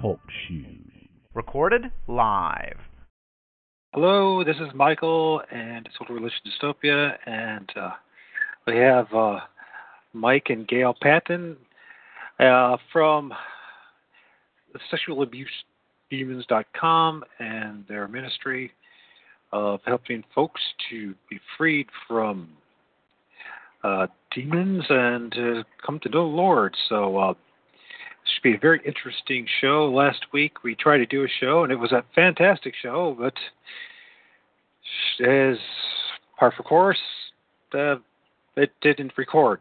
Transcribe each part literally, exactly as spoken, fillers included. Talk shoes. Recorded live. Hello, this is Michael and Social Religion Dystopia, and uh, we have uh, Mike and Gayle Patton uh, from Sexual Abuse Demons dot com and their ministry of helping folks to be freed from uh, demons and uh, come to know the Lord. So uh, this should be a very interesting show. Last week we tried to do a show, and it was a fantastic show, but as par for course, uh, it didn't record.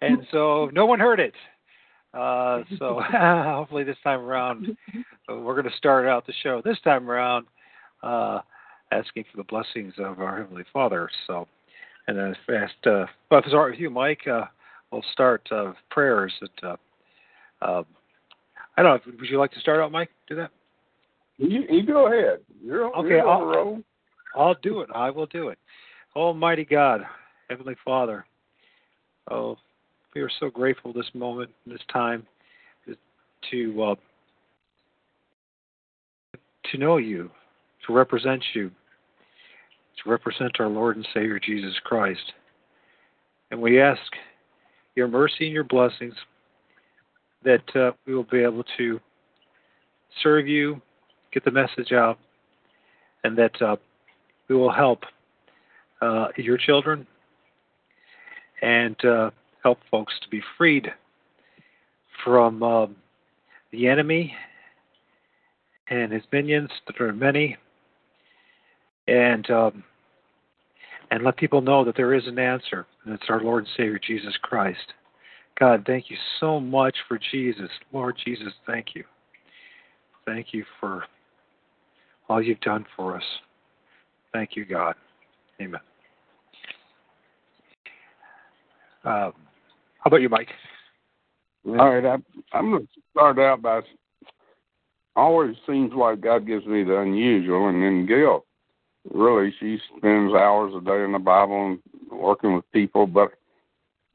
And so no one heard it. Uh, so hopefully this time around, we're going to start out the show this time around uh, asking for the blessings of our Heavenly Father. So, and then fast, uh, well, if it's all right with you, Mike, uh, we'll start uh, with prayers. That uh, uh, I don't know. Would you like to start out, Mike? Do that. You, you go ahead. You're on, okay. You're on I'll, the road. I'll do it. I will do it. Almighty God, Heavenly Father. Oh, we are so grateful this moment, this time, to uh, to know you, to represent you, to represent our Lord and Savior Jesus Christ. And we ask your mercy and your blessings that uh, we will be able to serve you, get the message out, and that uh, we will help uh, your children, and uh, help folks to be freed from um, the enemy and his minions, that are many, and um, and let people know that there is an answer, and it's our Lord and Savior, Jesus Christ. God, thank you so much for Jesus. Lord Jesus, thank you. Thank you for all you've done for us. Thank you, God. Amen. Um, how about you, Mike? All right, I, I'm going to start out by, always seems like God gives me the unusual, and then Gayle, really, she spends hours a day in the Bible and working with people, but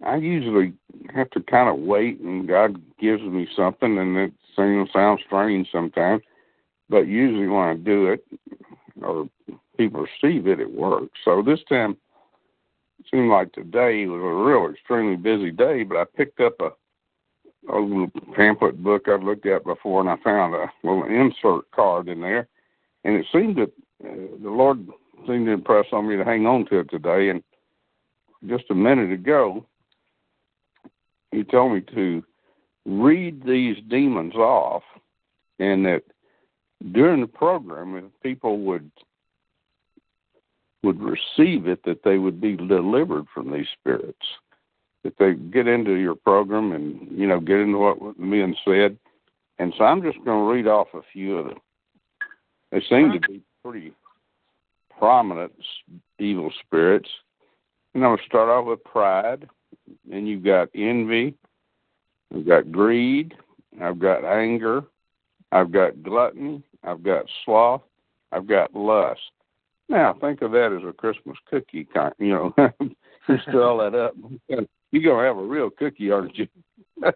I usually have to kind of wait, and God gives me something, and it seems, sounds strange sometimes, but usually when I do it, or people receive it, it works. So this time, it seemed like today was a real extremely busy day, but I picked up a, a little pamphlet book I'd looked at before, and I found a little insert card in there, and it seemed that uh, the Lord seemed to impress on me to hang on to it today, and just a minute ago, he told me to read these demons off, and that during the program, if people would... would receive it, that they would be delivered from these spirits, that they get into your program and, you know, get into what was being said. And so I'm just going to read off a few of them. They seem to be pretty prominent evil spirits. And I'm going to start off with pride. Then you've got envy. I've got greed. I've got anger. I've got gluttony. I've got sloth. I've got lust. Now, think of that as a Christmas cookie, kind, you know, you stir all that up. You're going to have a real cookie, aren't you? But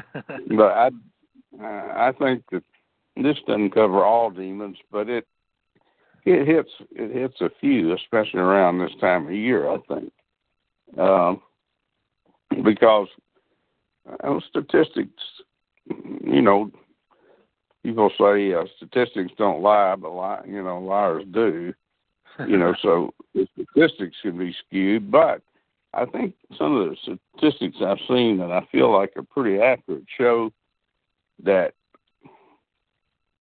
I, I think that this doesn't cover all demons, but it it hits it hits a few, especially around this time of year, I think. Um, because uh, statistics, you know, people say uh, statistics don't lie, but lie, you know, liars do. You know, so the statistics can be skewed. But I think some of the statistics I've seen that I feel like are pretty accurate show that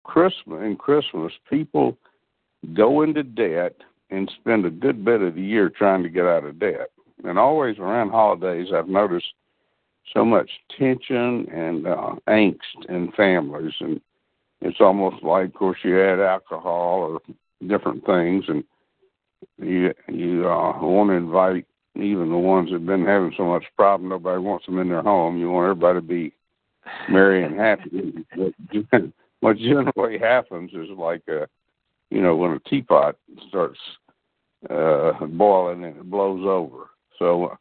Christmas and Christmas people go into debt and spend a good bit of the year trying to get out of debt. And always around holidays, I've noticed so much tension and uh, angst in families. And it's almost like, of course, you add alcohol or different things, and you, you uh, want to invite even the ones that have been having so much problem. Nobody wants them in their home. You want everybody to be merry and happy. But what generally happens is like, a, you know, when a teapot starts uh, boiling and it blows over. So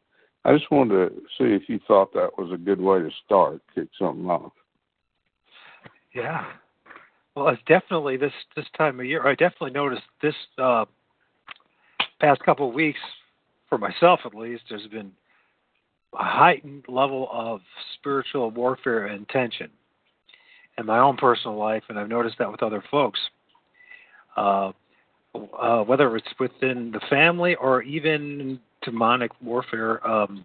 I just wanted to see if you thought that was a good way to start, kick something off. Yeah. Well, it's definitely this, this time of year. I definitely noticed this uh, past couple of weeks, for myself at least, there's been a heightened level of spiritual warfare and tension in my own personal life, and I've noticed that with other folks. Uh, uh, whether it's within the family or even demonic warfare, um,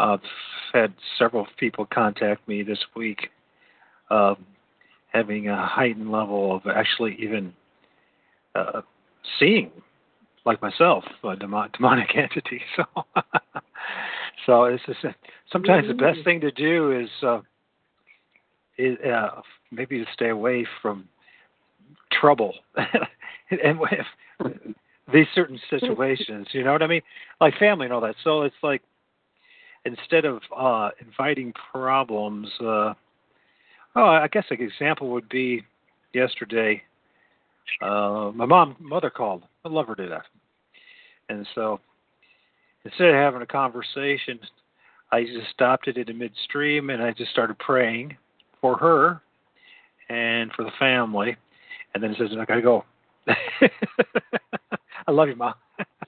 I've had several people contact me this week uh, having a heightened level of actually even uh, seeing, like myself, a demon, demonic entity. So, so it's just, sometimes the best thing to do is, uh, is uh, maybe to stay away from trouble and with these certain situations. You know what I mean? Like family and all that. So it's like instead of uh, inviting problems, uh, oh, I guess an example would be yesterday. Uh, my mom, mother called. I love her to death. And so instead of having a conversation, I just stopped it in midstream and I just started praying for her and for the family. And then it says, I got to go. I love you, Mom.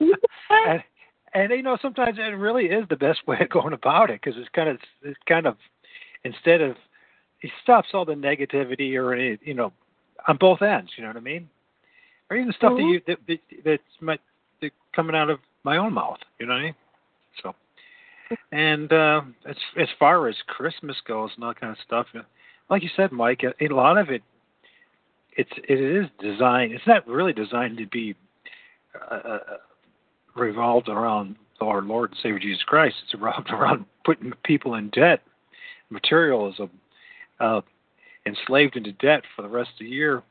and, and, you know, sometimes it really is the best way of going about it because it's kind of, it's kind of, instead of, it stops all the negativity or any, you know, on both ends, you know what I mean? Or even stuff mm-hmm. that you that, that might that coming out of my own mouth, you know what I mean? So, and uh, as as far as Christmas goes and all that kind of stuff, like you said, Mike, a, a lot of it, it's it is designed. It's not really designed to be uh, revolved around our Lord and Savior Jesus Christ. It's revolved around putting people in debt, materialism, uh, enslaved into debt for the rest of the year,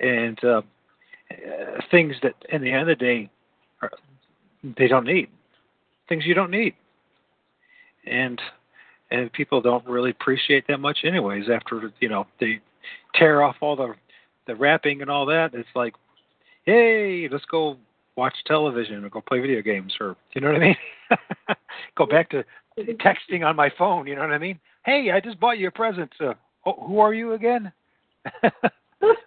and uh, Uh, things that, in the end of the day, are, they don't need. Things you don't need. And and people don't really appreciate that much anyways after, you know, they tear off all the, the wrapping and all that. It's like, hey, let's go watch television or go play video games or, you know what I mean? Go back to texting on my phone, you know what I mean? Hey, I just bought you a present. Uh, oh, who are you again?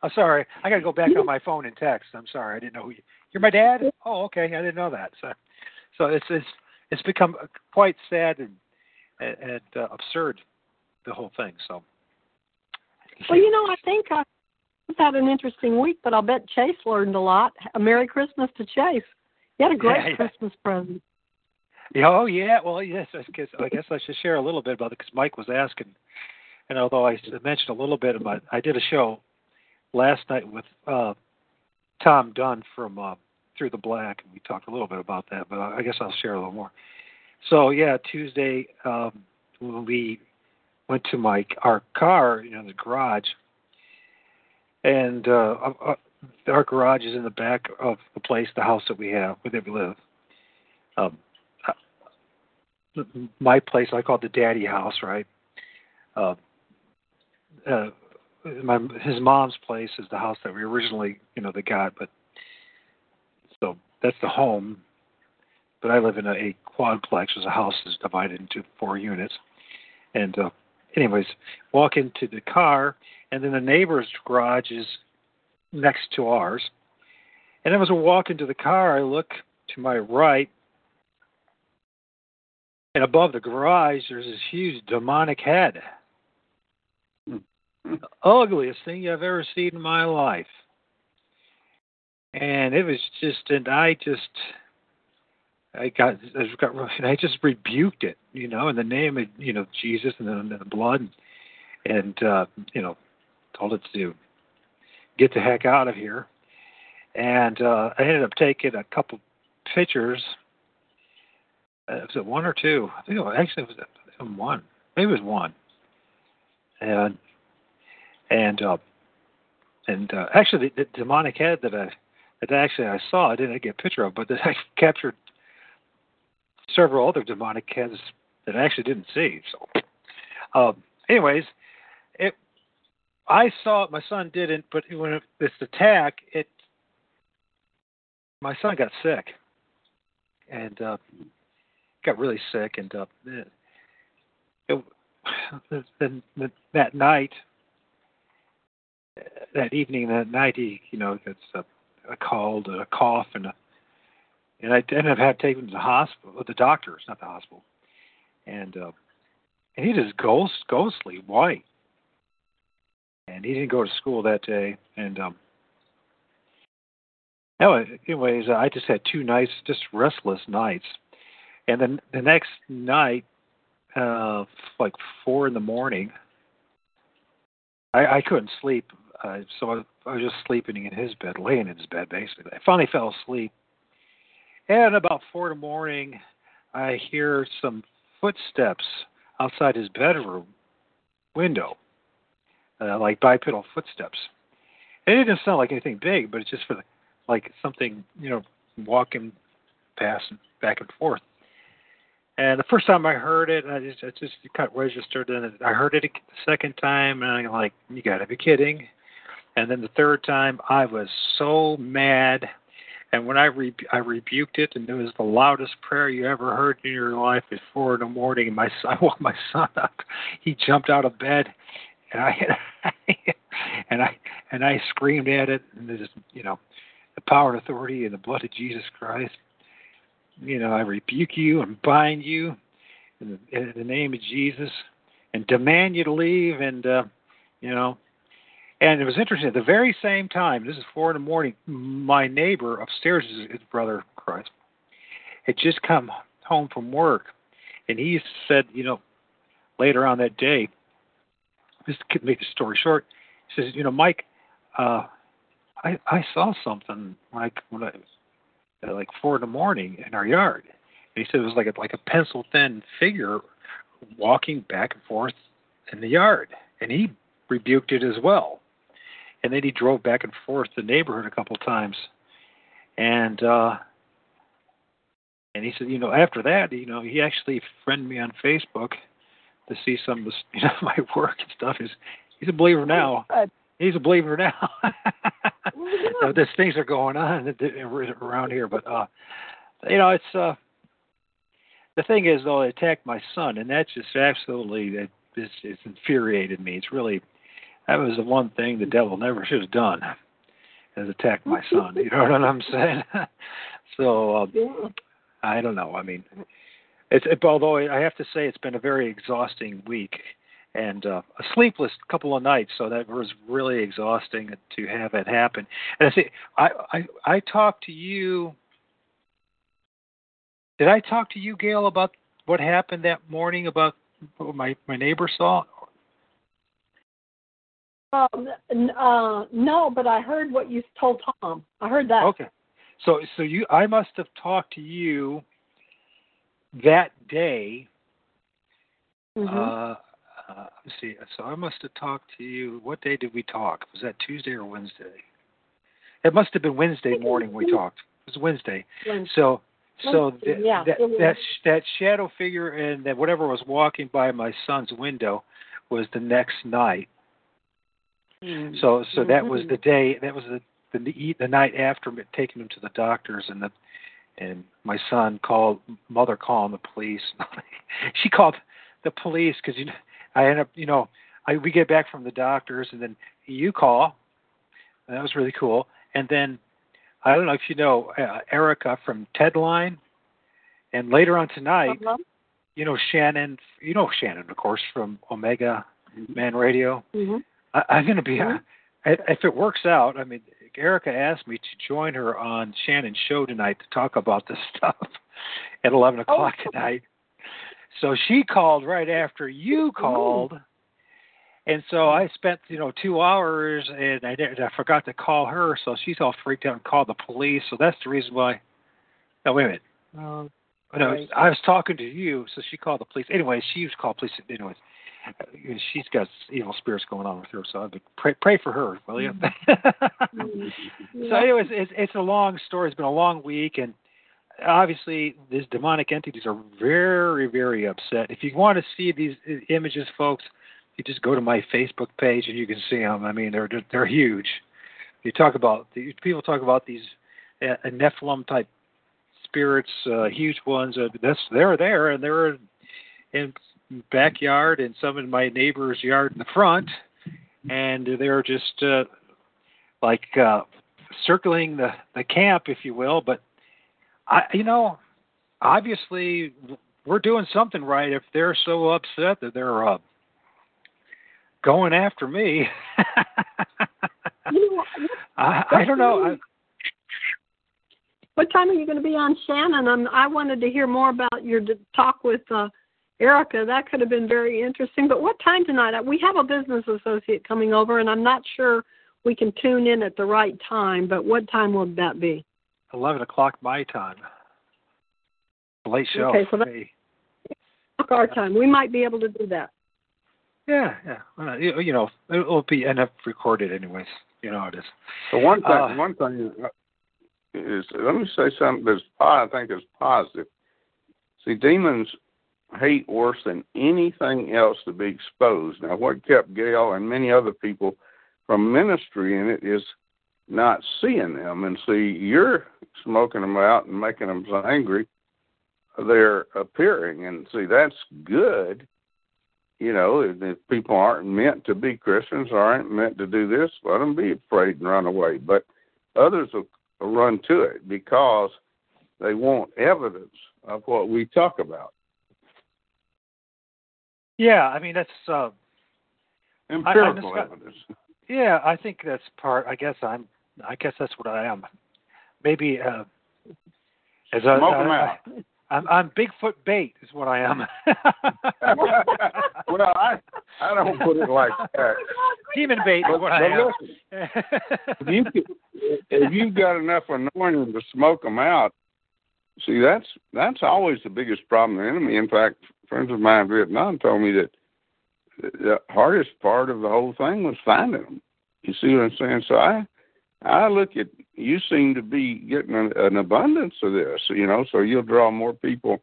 I'm sorry. I got to go back on my phone and text. I'm sorry. I didn't know who you. You're my dad? Oh, okay. I didn't know that. So, so it's it's it's become quite sad and and uh, absurd, the whole thing. So. Well, you know, I think I had an interesting week, but I'll bet Chase learned a lot. A Merry Christmas to Chase. He had a great yeah, yeah. Christmas present. Oh yeah. Well, yes. I guess I guess I should share a little bit about it because Mike was asking, and although I mentioned a little bit about, I did a show last night with uh, Tom Dunn from uh, Through the Black, and we talked a little bit about that, but I guess I'll share a little more. So, yeah, Tuesday um, when we went to my our car, you know, the garage, and uh, uh, our garage is in the back of the place, the house that we have, where we live. Um, uh, my place, I call it the daddy house, right? Uh, uh My, his mom's place is the house that we originally, you know, they got, but so that's the home. But I live in a, a quadplex, as a house is divided into four units. And, uh, anyways, walk into the car, and then the neighbor's garage is next to ours. And as I walk into the car, I look to my right, and above the garage, there's this huge demonic head. The ugliest thing I've ever seen in my life. And it was just, and I just, I got, I got, and I just rebuked it, you know, in the name of, you know, Jesus and the, the blood, and, uh, you know, told it to get the heck out of here. And uh, I ended up taking a couple pictures. Uh, was it one or two? I think it was, actually it was one. Maybe it was one. And and uh, and uh, actually the, the demonic head that I that actually I saw, I didn't get a picture of, but that I captured several other demonic heads that I actually didn't see. So, uh, anyways, it I saw it. My son didn't, but when it, this attack, it my son got sick and uh, got really sick, and uh, it, it, then that night, that evening, that night, he, you know, gets a, a cold and a cough, and a, and I ended up having to take him to the hospital, the doctor's, not the hospital, and uh, and he just ghost, ghostly white, and he didn't go to school that day, and um, anyway, anyways, I just had two nights, just restless nights, and then the next night. Uh, like four in the morning, I, I couldn't sleep, uh, so I, I was just sleeping in his bed, laying in his bed, basically. I finally fell asleep, and about four in the morning, I hear some footsteps outside his bedroom window, uh, like bipedal footsteps. And it didn't sound like anything big, but it's just for the, like something, you know, walking past and back and forth. And the first time I heard it, I just, I just kind of registered, and I heard it the second time, and I'm like, you got to be kidding. And then the third time, I was so mad, and when I re- I rebuked it, and it was the loudest prayer you ever heard in your life at four in the morning, and my, I woke my son up. He jumped out of bed, and I and I, and I screamed at it, and just, you know, the power and authority and the blood of Jesus Christ. You know, I rebuke you and bind you in the, in the name of Jesus, and demand you to leave. And uh, you know, and it was interesting. At the very same time, this is four in the morning. My neighbor upstairs is his brother Christ. Had just come home from work, and he said, you know, later on that day, just to make the story short, he says, you know, Mike, uh, I I saw something like when I. At like four in the morning in our yard, and he said it was like a, like a pencil thin figure walking back and forth in the yard, and he rebuked it as well, and then he drove back and forth the neighborhood a couple of times, and uh, and he said, you know, after that, you know, he actually friended me on Facebook to see some of the, you know, my work and stuff. He's he's a believer now. He's a believer now. Well, these things are going on around here, but uh, you know, it's uh, the thing is though, it attacked my son, and that's just absolutely it, it's, it's infuriated me. It's really that was the one thing the devil never should have done, is attack my son. You know what I'm saying? So uh, yeah. I don't know. I mean, it's it, although I have to say it's been a very exhausting week. And uh, a sleepless couple of nights, so that was really exhausting to have it happen. And I see, I, I, I talked to you. Did I talk to you, Gayle, about what happened that morning? About what my my neighbor saw? Uh, uh, no, but I heard what you told Tom. I heard that. Okay, so so you, I must have talked to you that day. Mm-hmm. Uh, Uh, let's see, so I must have talked to you. What day did we talk? Was that Tuesday or Wednesday? It must have been Wednesday morning we talked. It was Wednesday. Wednesday. So, so Wednesday. Th- yeah, that that, sh- that shadow figure and that whatever was walking by my son's window was the next night. Mm-hmm. So, so that was the day. That was the the, the night after taking him to the doctors, and the and my son called mother calling the police. She called the police because you know. I end up, you know, I, we get back from the doctors, and then you call. And that was really cool. And then, I don't know if you know, uh, Erica from TedLine. And later on tonight, uh-huh. you know, Shannon, you know Shannon, of course, from Omega Man Radio. Mm-hmm. I, I'm going to be, mm-hmm. I, if it works out, I mean, Erica asked me to join her on Shannon's show tonight to talk about this stuff at eleven o'clock oh. tonight. So she called right after you called, And so I spent, you know, two hours, and I didn't, I forgot to call her, so she's all freaked out and called the police. So that's the reason why. No, wait a minute. Oh, no, right. I was talking to you, so she called the police. Anyway, she used to call police. Anyways, she's got evil spirits going on with her, so I'd be, pray, pray for her, will you? Mm-hmm. So anyways, it's, it's a long story. It's been a long week, and obviously these demonic entities are very, very upset. If you want to see these images, folks, you just go to my Facebook page and you can see them. I mean, they're they're huge. You talk about people talk about these uh, Nephilim type spirits, uh, huge ones. Uh, that's they're there, and they're in backyard and some in my neighbor's yard in the front, and they're just uh, like uh, circling the the camp, if you will. But I, you know, obviously we're doing something right if they're so upset that they're up. Uh, Going after me. you know, I, I don't know. I, what time are you going to be on, Shannon? I'm, I wanted to hear more about your talk with uh, Erica. That could have been very interesting. But what time tonight? We have a business associate coming over, and I'm not sure we can tune in at the right time. But what time will that be? eleven o'clock my time. Late show. Okay, so that's hey. our time. We might be able to do that. Yeah, yeah. You know, it'll be end up recorded anyways. You know how it is. The one thing, uh, one thing is, let me say something that's I think is positive. See, demons hate worse than anything else to be exposed. Now, what kept Gayle and many other people from ministry in it is not seeing them. And see, you're smoking them out and making them so angry they're appearing. And see, that's good. You know, if people aren't meant to be Christians, aren't meant to do this, let them be afraid and run away. But others will run to it because they want evidence of what we talk about. Yeah, I mean, that's... Uh, Empirical I, I just, evidence. Yeah, I think that's part, I guess I'm, I guess that's what I am. Maybe, uh... As Smoke I, them I, out. I, I'm, I'm Bigfoot bait is what I am. Well, I, I don't put it like that. Demon bait is what I am. If, you could, if you've got enough anointing to smoke them out, see, that's that's always the biggest problem of the enemy. In fact, friends of mine in Vietnam told me that the hardest part of the whole thing was finding them. You see what I'm saying? So I... I look at, you seem to be getting an, an abundance of this, you know, so you'll draw more people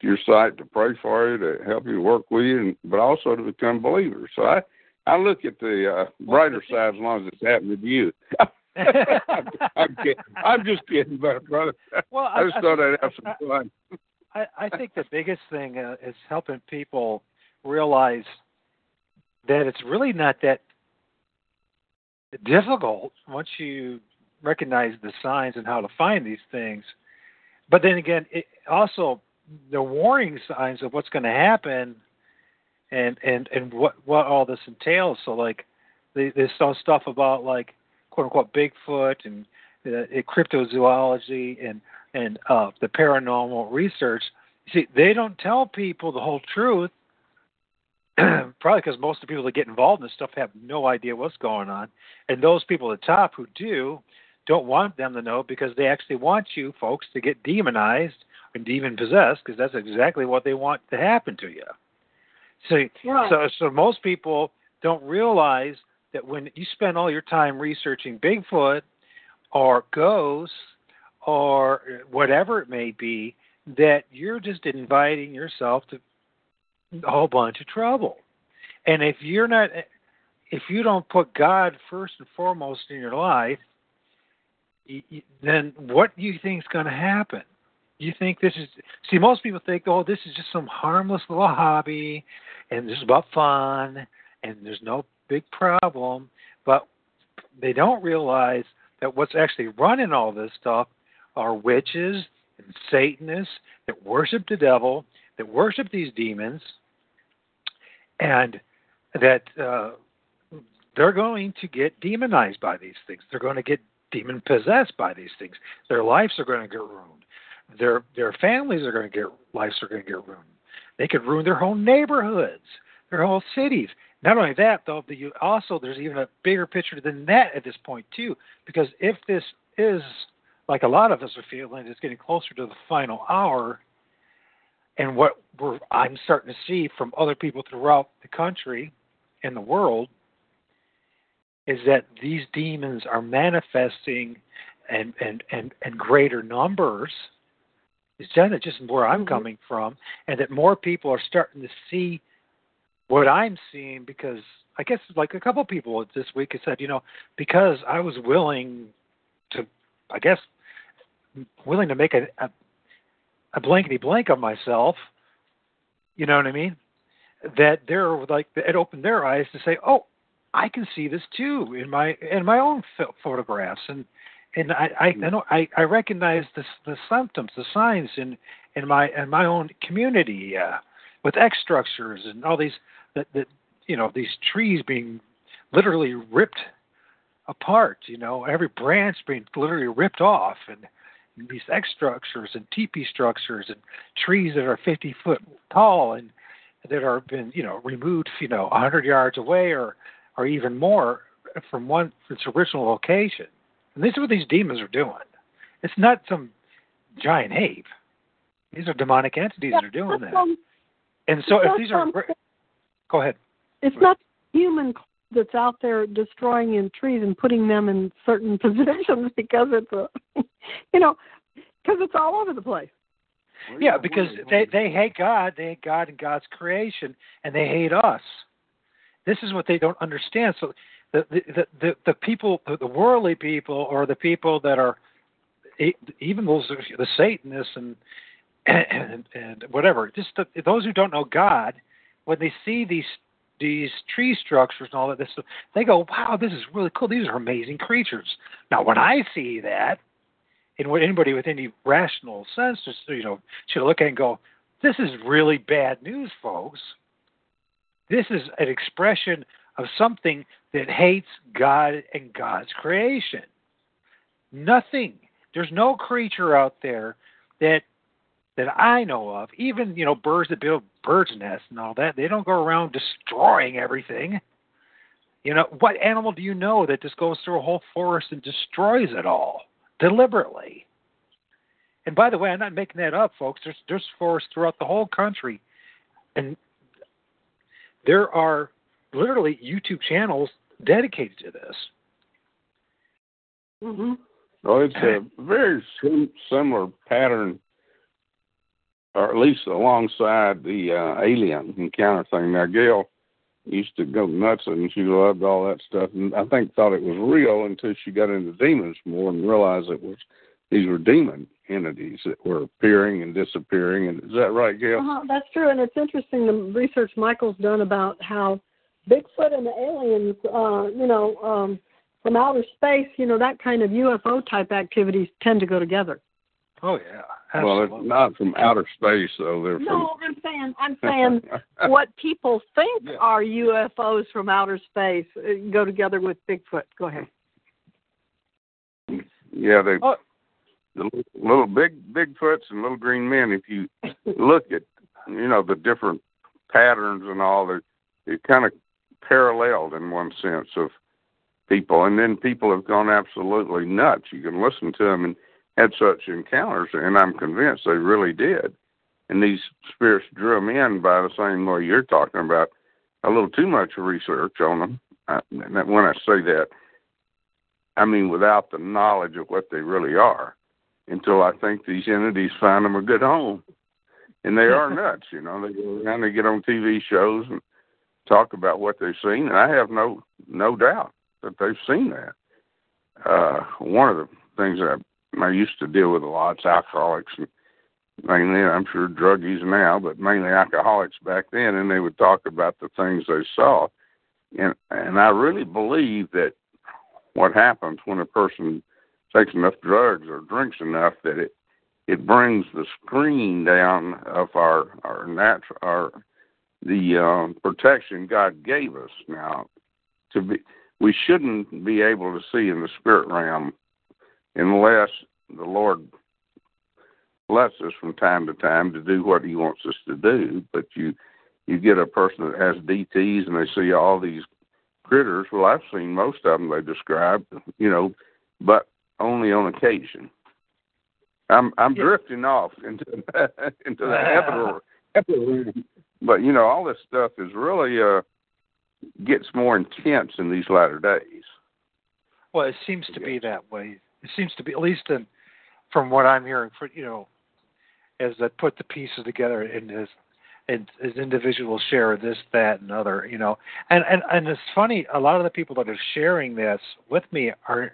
to your site to pray for you, to help you work with you, and, but also to become believers. So I, I look at the uh, brighter side as long as it's happening to you. I'm, kidding. I'm just kidding, but brother, well, I, I just I, thought I'd have some fun. I, I think the biggest thing uh, is helping people realize that it's really not that difficult once you recognize the signs and how to find these things. But then again, it also the warning signs of what's going to happen and and and what what all this entails. So like there's some stuff about like quote unquote Bigfoot and uh, cryptozoology and and uh, the paranormal research. You see, they don't tell people the whole truth. Probably because most of the people that get involved in this stuff have no idea what's going on. And those people at the top who do don't want them to know because they actually want you folks to get demonized and demon-possessed because that's exactly what they want to happen to you. So, right. so, so most people don't realize that when you spend all your time researching Bigfoot or ghosts or whatever it may be, that you're just inviting yourself to a whole bunch of trouble. And if you're not, if you don't put God first and foremost in your life, you, you, then what do you think is going to happen? You think this is, see, most people think, oh, this is just some harmless little hobby, and this is about fun, and there's no big problem, but they don't realize that what's actually running all this stuff are witches and Satanists that worship the devil, that worship these demons, and that uh, they're going to get demonized by these things. They're going to get demon-possessed by these things. Their lives are going to get ruined. Their their families are going to get lives are going to get ruined. They could ruin their whole neighborhoods, their whole cities. Not only that, though, but you also there's even a bigger picture than that at this point, too, because if this is, like a lot of us are feeling, it's getting closer to the final hour, and what we're, I'm starting to see from other people throughout the country and the world is that these demons are manifesting and and, and, and greater numbers. It's just where I'm mm-hmm. coming from, and that more people are starting to see what I'm seeing, because I guess like a couple people this week have said, you know, because I was willing to, I guess, willing to make a, a, a blankety blank on myself, you know what I mean? That they're like, it opened their eyes to say, oh, I can see this too in my in my own photographs, and and I I, I know I, I recognize the the symptoms, the signs in in my in my own community. Uh, with X structures and all these, that, that you know, these trees being literally ripped apart, you know, every branch being literally ripped off, and, and these X structures and teepee structures and trees that are fifty foot tall and that are been, you know, removed, you know, one hundred yards away or, or even more from one its original location. And this is what these demons are doing. It's not some giant ape. These are demonic entities that are doing that. And so, it's if these are, go ahead. It's not human that's out there destroying in trees and putting them in certain positions because it's a, you know, because it's all over the place. Yeah, because they, they hate God, they hate God and God's creation, and they hate us. This is what they don't understand. So the the the, the people, the worldly people, or the people that are, even those the Satanists and. And, and whatever, just the, those who don't know God, when they see these these tree structures and all that, this, they go, wow, this is really cool. These are amazing creatures. Now, when I see that, and what anybody with any rational sense just, you know, should look at and go, this is really bad news, folks. This is an expression of something that hates God and God's creation. Nothing. There's no creature out there that that I know of, even, you know, birds that build birds' nests and all that, they don't go around destroying everything. You know, what animal do you know that just goes through a whole forest and destroys it all deliberately? And by the way, I'm not making that up, folks. There's, there's forests throughout the whole country. And there are literally YouTube channels dedicated to this. Mm-hmm. Well, it's a very sim- similar pattern, or at least alongside the uh, alien encounter thing. Now, Gayle used to go nuts and she loved all that stuff, and I think thought it was real until she got into demons more and realized it was these were demon entities that were appearing and disappearing. And is that right, Gayle? Uh-huh, that's true, and it's interesting the research Michael's done about how Bigfoot and the aliens, uh, you know, um, from outer space, you know, that kind of U F O-type activities tend to go together. Oh, yeah. Absolutely. Well, it's not from outer space, though. They're no, from... I'm saying, I'm saying what people think yeah. are U F Os from outer space go together with Bigfoot. Go ahead. Yeah, they, oh. the little big Bigfoots and little green men, if you look at, you know, the different patterns and all, they're, they're kind of paralleled in one sense of people. And then people have gone absolutely nuts. You can listen to them and had such encounters, and I'm convinced they really did. And these spirits drew them in by the same way you're talking about, a little too much research on them. I, and when I say that, I mean without the knowledge of what they really are, until I think these entities find them a good home. And they are nuts, you know. They go around, they get on T V shows and talk about what they've seen, and I have no no doubt that they've seen that. Uh, one of the things that I've I used to deal with a lot. It's alcoholics, and mainly, I'm sure druggies now, but mainly alcoholics back then, and they would talk about the things they saw. And and I really believe that what happens when a person takes enough drugs or drinks enough, that it it brings the screen down of our our natural our the um, protection God gave us. Now, to be we shouldn't be able to see in the spirit realm, unless the Lord lets us from time to time to do what he wants us to do. But you you get a person that has D Ts and they see all these critters. Well, I've seen most of them they described, you know, but only on occasion. I'm I'm yeah. drifting off into into the epilogue, but you know, all this stuff is really uh, gets more intense in these latter days. Well, it seems to be that way. It seems to be, at least in, from what I'm hearing, for, you know, as I put the pieces together in this, and as individuals share this, that, and other, you know. And, and, and it's funny, a lot of the people that are sharing this with me are,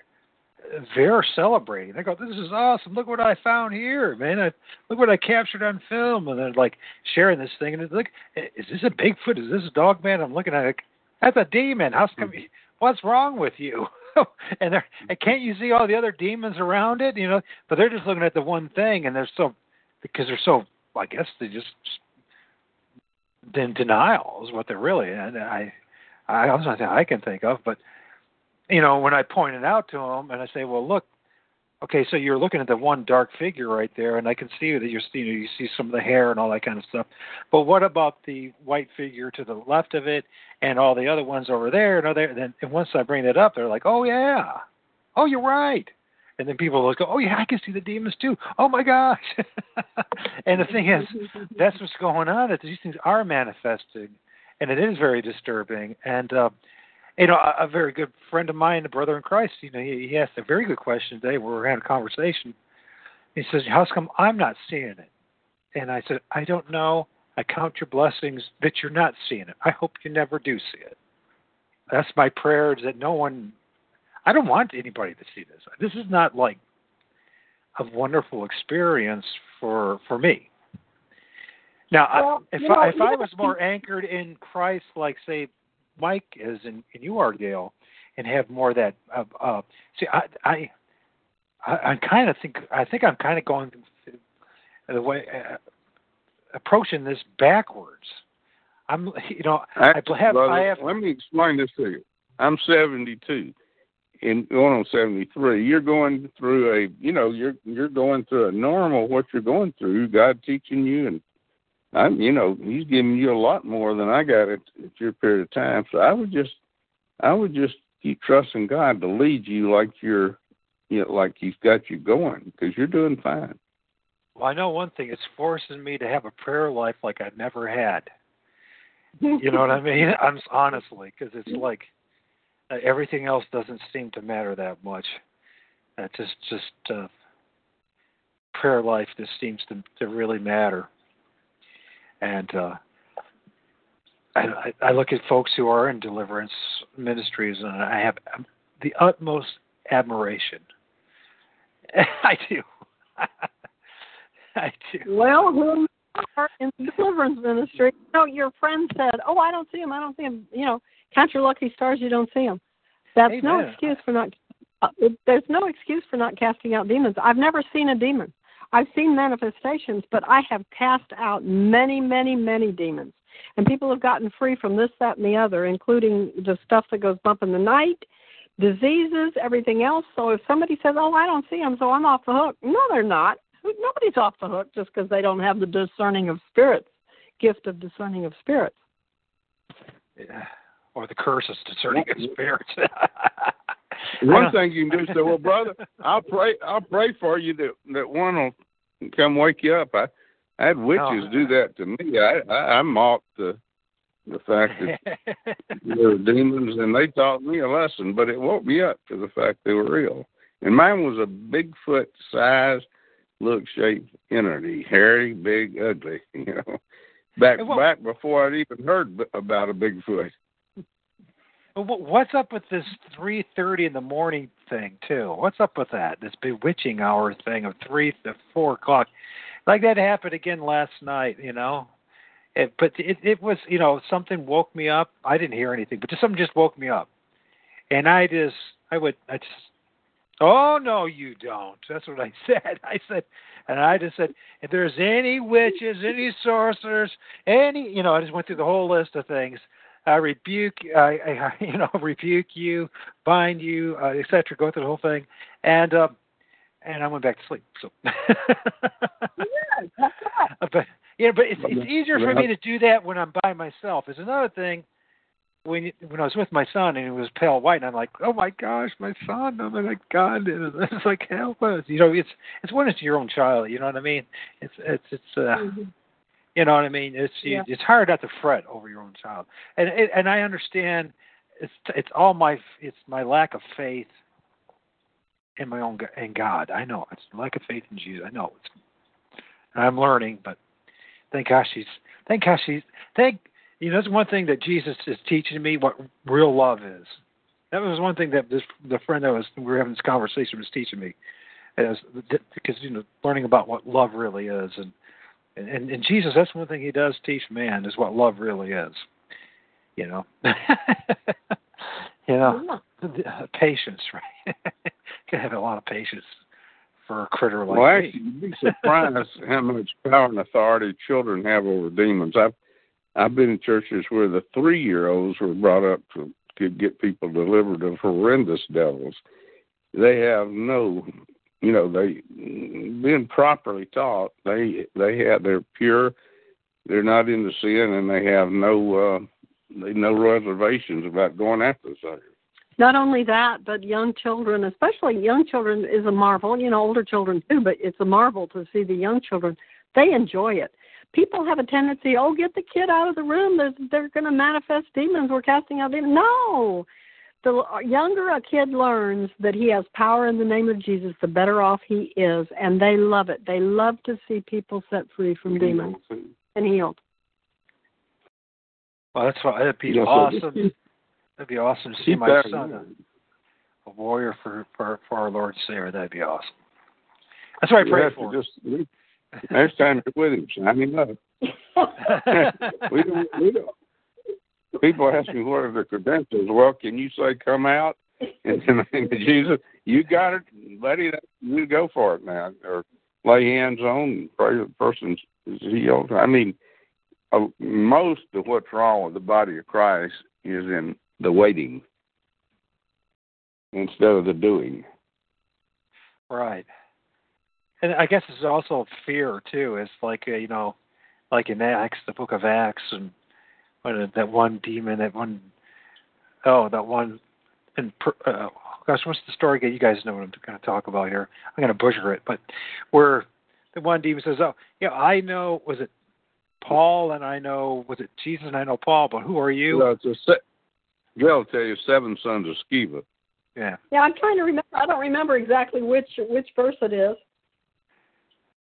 they're celebrating. They go, this is awesome. Look what I found here, man. I, look what I captured on film. And they're, like, sharing this thing. And it's like, is this a Bigfoot? Is this a dog, man? I'm looking at it like, that's a demon. How's come, what's wrong with you? And they're, can't you see all the other demons around it? You know, but they're just looking at the one thing, and they're so, because they're so, I guess they just, in denial is what they're really. And I, I, that's not that I can think of. But you know, when I point it out to them, and I say, well, look, okay, so you're looking at the one dark figure right there, and I can see that you're seeing, you see some of the hair and all that kind of stuff. But what about the white figure to the left of it, and all the other ones over there and over there? And then, and once I bring that up, they're like, oh yeah, oh you're right. And then people will go, oh yeah, I can see the demons too. Oh my gosh! And the thing is, that's what's going on. That these things are manifesting, and it is very disturbing. And uh, you know, a, a very good friend of mine, a brother in Christ, you know, he, he asked a very good question today. We were having a conversation. He says, "How's come I'm not seeing it?" And I said, "I don't know. I count your blessings that you're not seeing it. I hope you never do see it. That's my prayer, is that no one. I don't want anybody to see this. This is not like a wonderful experience for for me. Now, well, I, if you know, I, if I was more anchored in Christ, like say Mike is, and, and you are, Gayle, and have more of that. Uh, uh, see, I I I, I kind of think I think I'm kind of going the way uh, approaching this backwards. I'm, you know, I, I have brother, I have. Let me explain this to you. I'm seventy-two. In going on seventy-three, you're going through a, you know, you're you're going through a normal what you're going through. God teaching you, and I'm, you know, He's giving you a lot more than I got at, at your period of time. So I would just, I would just keep trusting God to lead you like you're, you know, like He's got you going, because you're doing fine. Well, I know one thing. It's forcing me to have a prayer life like I've never had. You know what I mean? I'm honestly, because it's like. Uh, everything else doesn't seem to matter that much. Uh, just, just uh, prayer life just seems to, to really matter. And uh, I, I look at folks who are in deliverance ministries, and I have the utmost admiration. I do. I do. Well, who are in the deliverance ministry? No, your friend said, "Oh, I don't see him. I don't see him." You know. Count your lucky stars you don't see them. That's Amen. no excuse for not. Uh, there's no excuse for not casting out demons. I've never seen a demon. I've seen manifestations, but I have cast out many, many, many demons, and people have gotten free from this, that, and the other, including the stuff that goes bump in the night, diseases, everything else. So if somebody says, "Oh, I don't see them, so I'm off the hook," no, they're not. Nobody's off the hook just because they don't have the discerning of spirits, gift of discerning of spirits. Yeah. Or the curse is discerning of spirits. One thing you can do is say, "Well, brother, I'll pray. I'll pray for you that, that one will come wake you up." I, I had witches oh, do that to me. I, I, I mocked the the fact that there were demons, and they taught me a lesson. But it woke me up to the fact they were real. And mine was a Bigfoot-sized, look-shaped entity, hairy, big, ugly. You know, back well, back before I'd even heard about a Bigfoot. What's up with this three thirty in the morning thing, too? What's up with that, this bewitching hour thing of three to four o'clock? Like that happened again last night, you know? It, but it, it was, you know, something woke me up. I didn't hear anything, but just something just woke me up. And I just, I would, I just, oh, no, you don't. That's what I said. I said, and I just said, if there's any witches, any sorcerers, any, you know, I just went through the whole list of things. I rebuke, I, I, you know, rebuke you, bind you, uh, et cetera, go through the whole thing. And um, and I went back to sleep. So. Yes, that's right. But, Yeah, but it's, it's easier for me to do that when I'm by myself. It's another thing when when I was with my son and it was pale white, and I'm like, oh my gosh, my son! Oh my God! It's like help us, you know. It's it's when it's your own child, you know what I mean? It's it's it's uh, mm-hmm. you know what I mean? It's yeah. it's hard not to fret over your own child, and it, and I understand. It's it's all my it's my lack of faith in my own in God. I know it's lack of faith in Jesus. I know it's, and I'm learning, but. Thank gosh she's, thank gosh she's, thank, you know, that's one thing that Jesus is teaching me what real love is. That was one thing that this, the friend that was, we were having this conversation was teaching me. As, because, you know, learning about what love really is. And, and, and Jesus, that's one thing he does teach man is what love really is. You know, you know, yeah. Patience, right? You can have a lot of patience. For a critter like well, actually, you'd be surprised how much power and authority children have over demons. I've I've been in churches where the three-year-olds were brought up to, to get people delivered of horrendous devils. They have no, you know, they being properly taught. They they have they're pure. They're not into sin, and they have no uh, they no reservations about going after the Savior. Not only that, but young children, especially young children, is a marvel. You know, older children too, but it's a marvel to see the young children. They enjoy it. People have a tendency, oh, get the kid out of the room. There's, they're going to manifest demons. We're casting out demons. No. The younger a kid learns that he has power in the name of Jesus, the better off he is, and they love it. They love to see people set free from demons and healed. Well, that's why that'd be awesome. That'd be awesome to see my son, a warrior for, for, for our Lord Savior. That'd be awesome. That's what I pray for. Just, next time you're with him, sign him up. we don't, we don't. People ask me what are the credentials. Well, can you say come out in the name of Jesus? You got it, buddy. You go for it now, or lay hands on and pray the person is healed. I mean, uh, most of what's wrong with the body of Christ is in the waiting instead of the doing. Right. And I guess it's also fear, too. It's like, uh, you know, like in Acts, the book of Acts, and uh, that one demon, that one, oh, that one, and, uh, gosh, what's the story again? You guys know what I'm going to talk about here. I'm going to butcher it, but where the one demon says, oh, yeah, I know, was it Paul and I know, was it Jesus and I know Paul, but who are you? No, it's a se- They'll tell you Seven Sons of Sceva. Yeah. Yeah, I'm trying to remember. I don't remember exactly which which verse it is.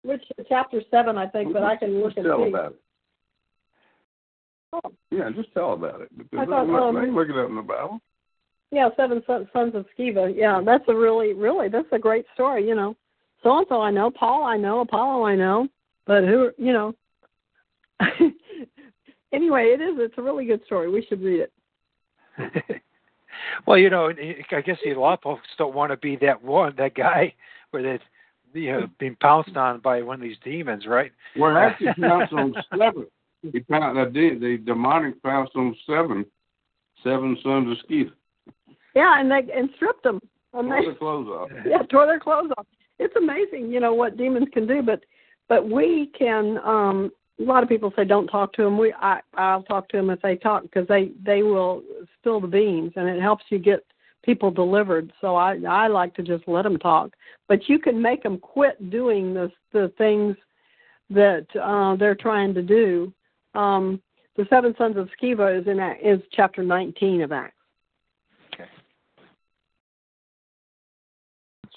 Which chapter seven, I think, but I can look and see. Tell about it. Oh. Yeah, just tell about it. I thought, look, um, look it up in the Bible. Yeah, Seven Sons of Sceva. Yeah, that's a really, really, that's a great story, you know. So-and-so I know, Paul I know, Apollo I know, but who, you know. Anyway, it is. It's a really good story. We should read it. Well, you know, I guess a lot of folks don't want to be that one, that guy, where they've you know, been pounced on by one of these demons, right? Well, actually, he pounced on seven. He pounced, the, the demonic pounced on seven, seven sons of Sceva. Yeah, and they and stripped them. And tore they, their clothes off. Yeah, tore their clothes off. It's amazing, you know, what demons can do, but but we can. Um, A lot of people say don't talk to them. We, I, I'll talk to them if they talk because they, they will spill the beans, and it helps you get people delivered. So I, I like to just let them talk. But you can make them quit doing the, the things that uh, they're trying to do. Um, the Seven Sons of Sceva is in is chapter nineteen of Acts. Okay.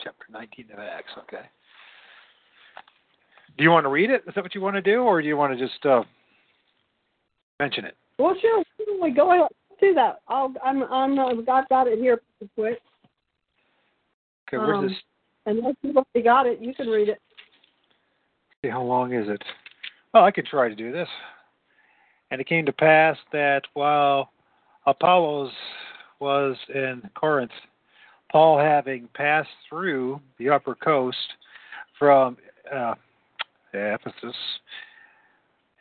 Chapter nineteen of Acts, okay. Do you want to read it? Is that what you want to do, or do you want to just uh, mention it? Well, sure. We go ahead do that. I'll, I'm, I'm, I've got it here pretty quick. Okay, where's um, this? Unless you've already got it, you can read it. See, how long is it? Well, I could try to do this. And it came to pass that while Apollos was in Corinth, Paul, having passed through the upper coast from uh, Ephesus,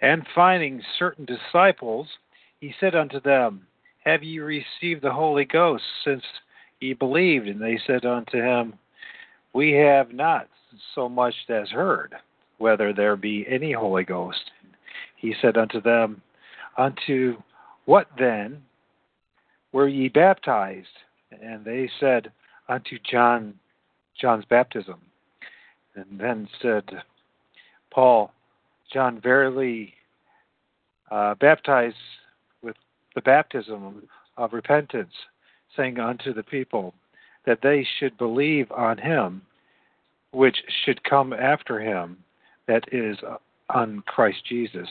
and finding certain disciples, he said unto them, have ye received the Holy Ghost since ye believed? And they said unto him, we have not so much as heard, whether there be any Holy Ghost. He said unto them, Unto what then were ye baptized? And they said, Unto John, John's baptism. And then said Paul, John verily uh, baptized with the baptism of repentance, saying unto the people that they should believe on him, which should come after him, that is, on Christ Jesus.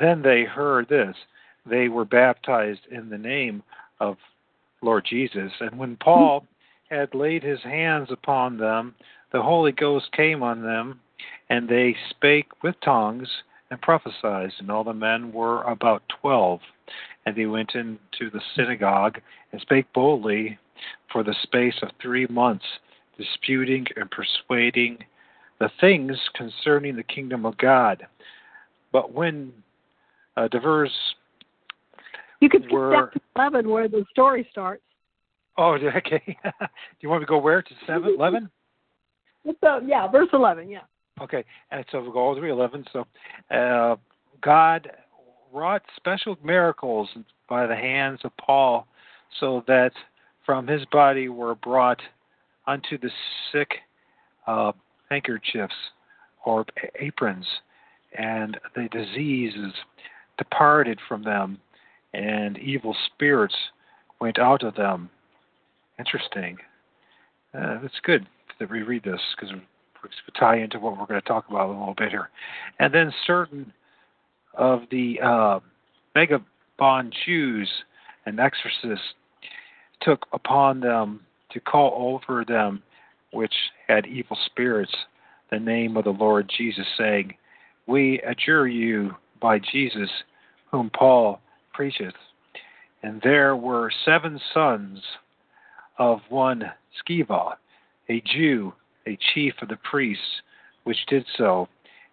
Then they heard this. They were baptized in the name of Lord Jesus. And when Paul had laid his hands upon them, the Holy Ghost came on them, and they spake with tongues and prophesied. And all the men were about twelve. And they went into the synagogue and spake boldly for the space of three months, disputing and persuading the things concerning the kingdom of God. But when uh, diverse You could were... skip down to eleven where the story starts. Oh, okay. Do you want me to go where? To seven, eleven? So, yeah, verse eleven, yeah. Okay, and so we'll go all the way to eleven. So uh, God wrought special miracles by the hands of Paul, so that from his body were brought unto the sick uh, handkerchiefs or aprons, and the diseases departed from them, and evil spirits went out of them. Interesting. Uh, that's good that we read this, because it will tie into what we're going to talk about a little bit here. And then certain of the uh, vagabond Jews and exorcists took upon them to call over them which had evil spirits the name of the Lord Jesus, saying, We adjure you by Jesus, whom Paul preacheth. And there were seven sons of one Sceva, a Jew, a chief of the priests, which did so.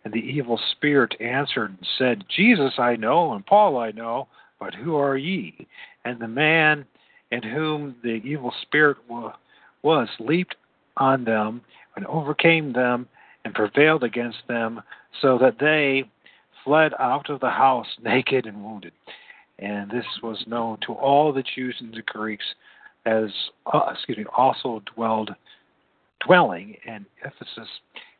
And the evil spirit answered and said, Jesus I know, and Paul I know, but who are ye? And the man in whom the evil spirit wa- was leaped on them, and overcame them, and prevailed against them, so that they fled out of the house naked and wounded. And this was known to all the Jews and the Greeks, as uh, excuse me, also dwelled, dwelling in Ephesus,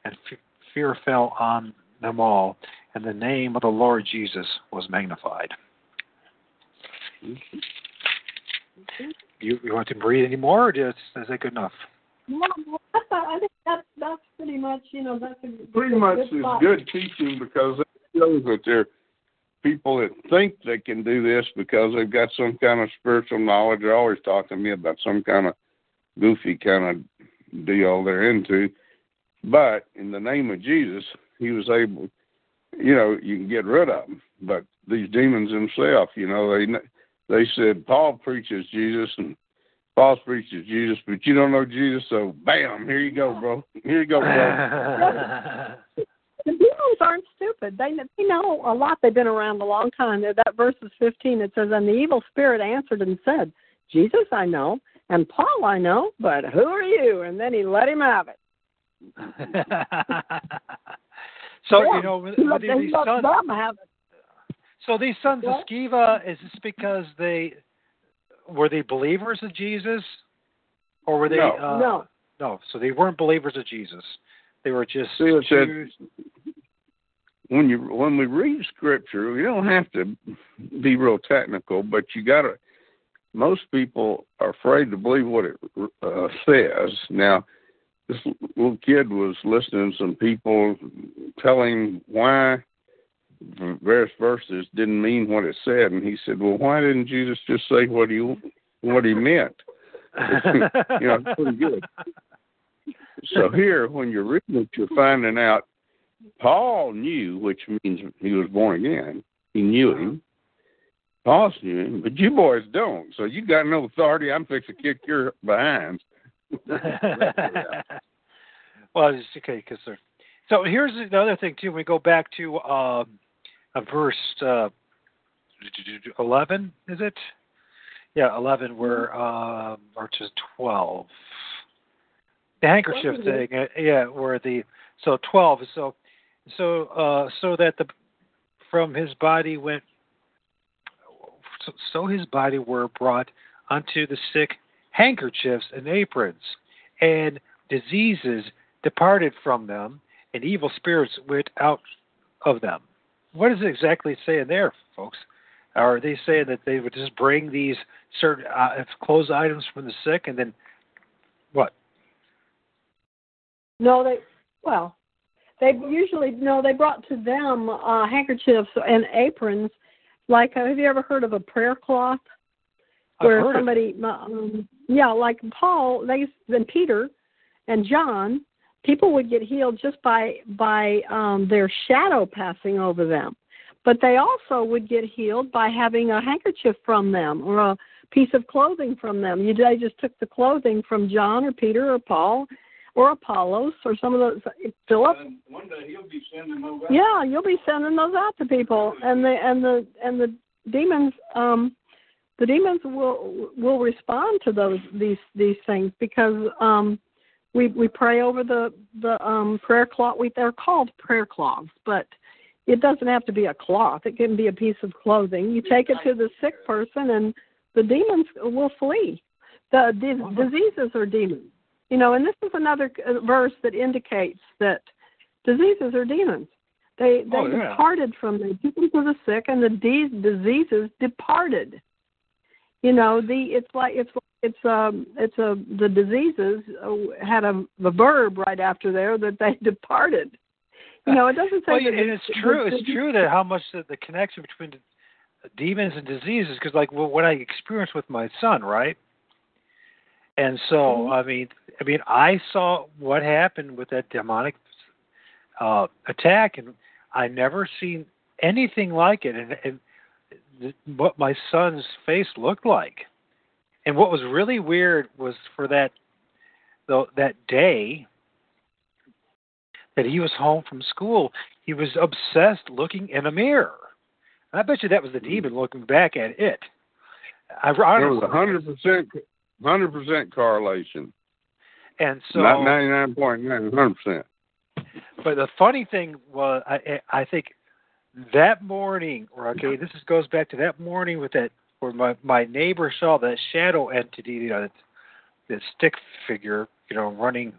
and f- fear fell on them all, and the name of the Lord Jesus was magnified. Mm-hmm. Mm-hmm. You, you want to breathe any more, or is, is that good enough? No, I think that's, that's pretty much, you know, that's a, pretty much good is thought. Good teaching, because it shows that there are people that think they can do this because they've got some kind of spiritual knowledge. They're always talking to me about some kind of goofy kind of deal they're into. But in the name of Jesus, he was able, you know, you can get rid of them. But these demons themselves, you know, they they said, Paul preaches Jesus, and Paul preaches Jesus, but you don't know Jesus, so bam, here you go, bro. Here you go, bro. The demons aren't stupid. They, they know a lot. They've been around a long time. That verse is fifteen. It says, And the evil spirit answered and said, Jesus I know, and Paul I know, but who are you? And then he let him have it. so, yeah. you know, with, with these he sons, them have it. So these sons yeah. of Sceva, is this because they... Were they believers of Jesus, or were they? No, uh, no. no. So they weren't believers of Jesus. They were just See, Jews. Said, when you when we read Scripture, you don't have to be real technical, but you gotta. Most people are afraid to believe what it uh, says. Now, this little kid was listening to some people telling why various verses didn't mean what it said, and he said, "Well, why didn't Jesus just say what he what he meant?" You know, pretty good. So here, when you're reading it, you're finding out Paul knew, which means he was born again. He knew him. Paul knew him, but you boys don't. So you got no authority. I'm fixing to kick your behinds. Well, it's okay, because they're. So here's another thing too. We go back to. Um, A verse uh, eleven, is it? Yeah, eleven, where, uh, or just twelve. The handkerchief thing, uh, yeah, where the, so twelve, so so uh, so that the from his body went, so his body were brought unto the sick handkerchiefs and aprons, and diseases departed from them, and evil spirits went out of them. What is it exactly saying there, folks? Are they saying that they would just bring these certain uh, clothes items from the sick, and then what? No, they well, they usually no, they brought to them uh, handkerchiefs and aprons. Like, have you ever heard of a prayer cloth? Where I've somebody, um, yeah, like Paul, they and Peter, and John. People would get healed just by by um, their shadow passing over them. But they also would get healed by having a handkerchief from them or a piece of clothing from them. You, they just took the clothing from John or Peter or Paul or Apollos or some of those. Philip. One day he'll be sending those out. Yeah, you'll be sending those out to people, and the and the and the demons. Um, the demons will will respond to those these these things because. Um, We we pray over the the um, prayer cloth. We, they're called prayer cloths, but it doesn't have to be a cloth. It can be a piece of clothing. You take it to the sick person, and the demons will flee. The, the diseases are demons, you know. And this is another verse that indicates that diseases are demons. They they oh, yeah. departed from the people to the sick, and the de- diseases departed. You know, the it's like it's. Like It's um, it's a uh, the diseases had a, a verb right after there that they departed. You know, it doesn't say. Well, that and it's, it's true. It's, it's true that how much the, the connection between demons and diseases, because like well, what I experienced with my son, right? And so mm-hmm. I mean, I mean, I saw what happened with that demonic uh, attack, and I never seen anything like it, and, and th- what my son's face looked like. And what was really weird was for that though that day that he was home from school, he was obsessed looking in a mirror. And I bet you that was the demon looking back at it. I, there was one hundred percent correlation. And so, not ninety-nine point nine, one hundred percent. But the funny thing was, I, I think that morning, or okay, this is, goes back to that morning with that, where my, my neighbor saw that shadow entity, you know, that, that stick figure, you know, running.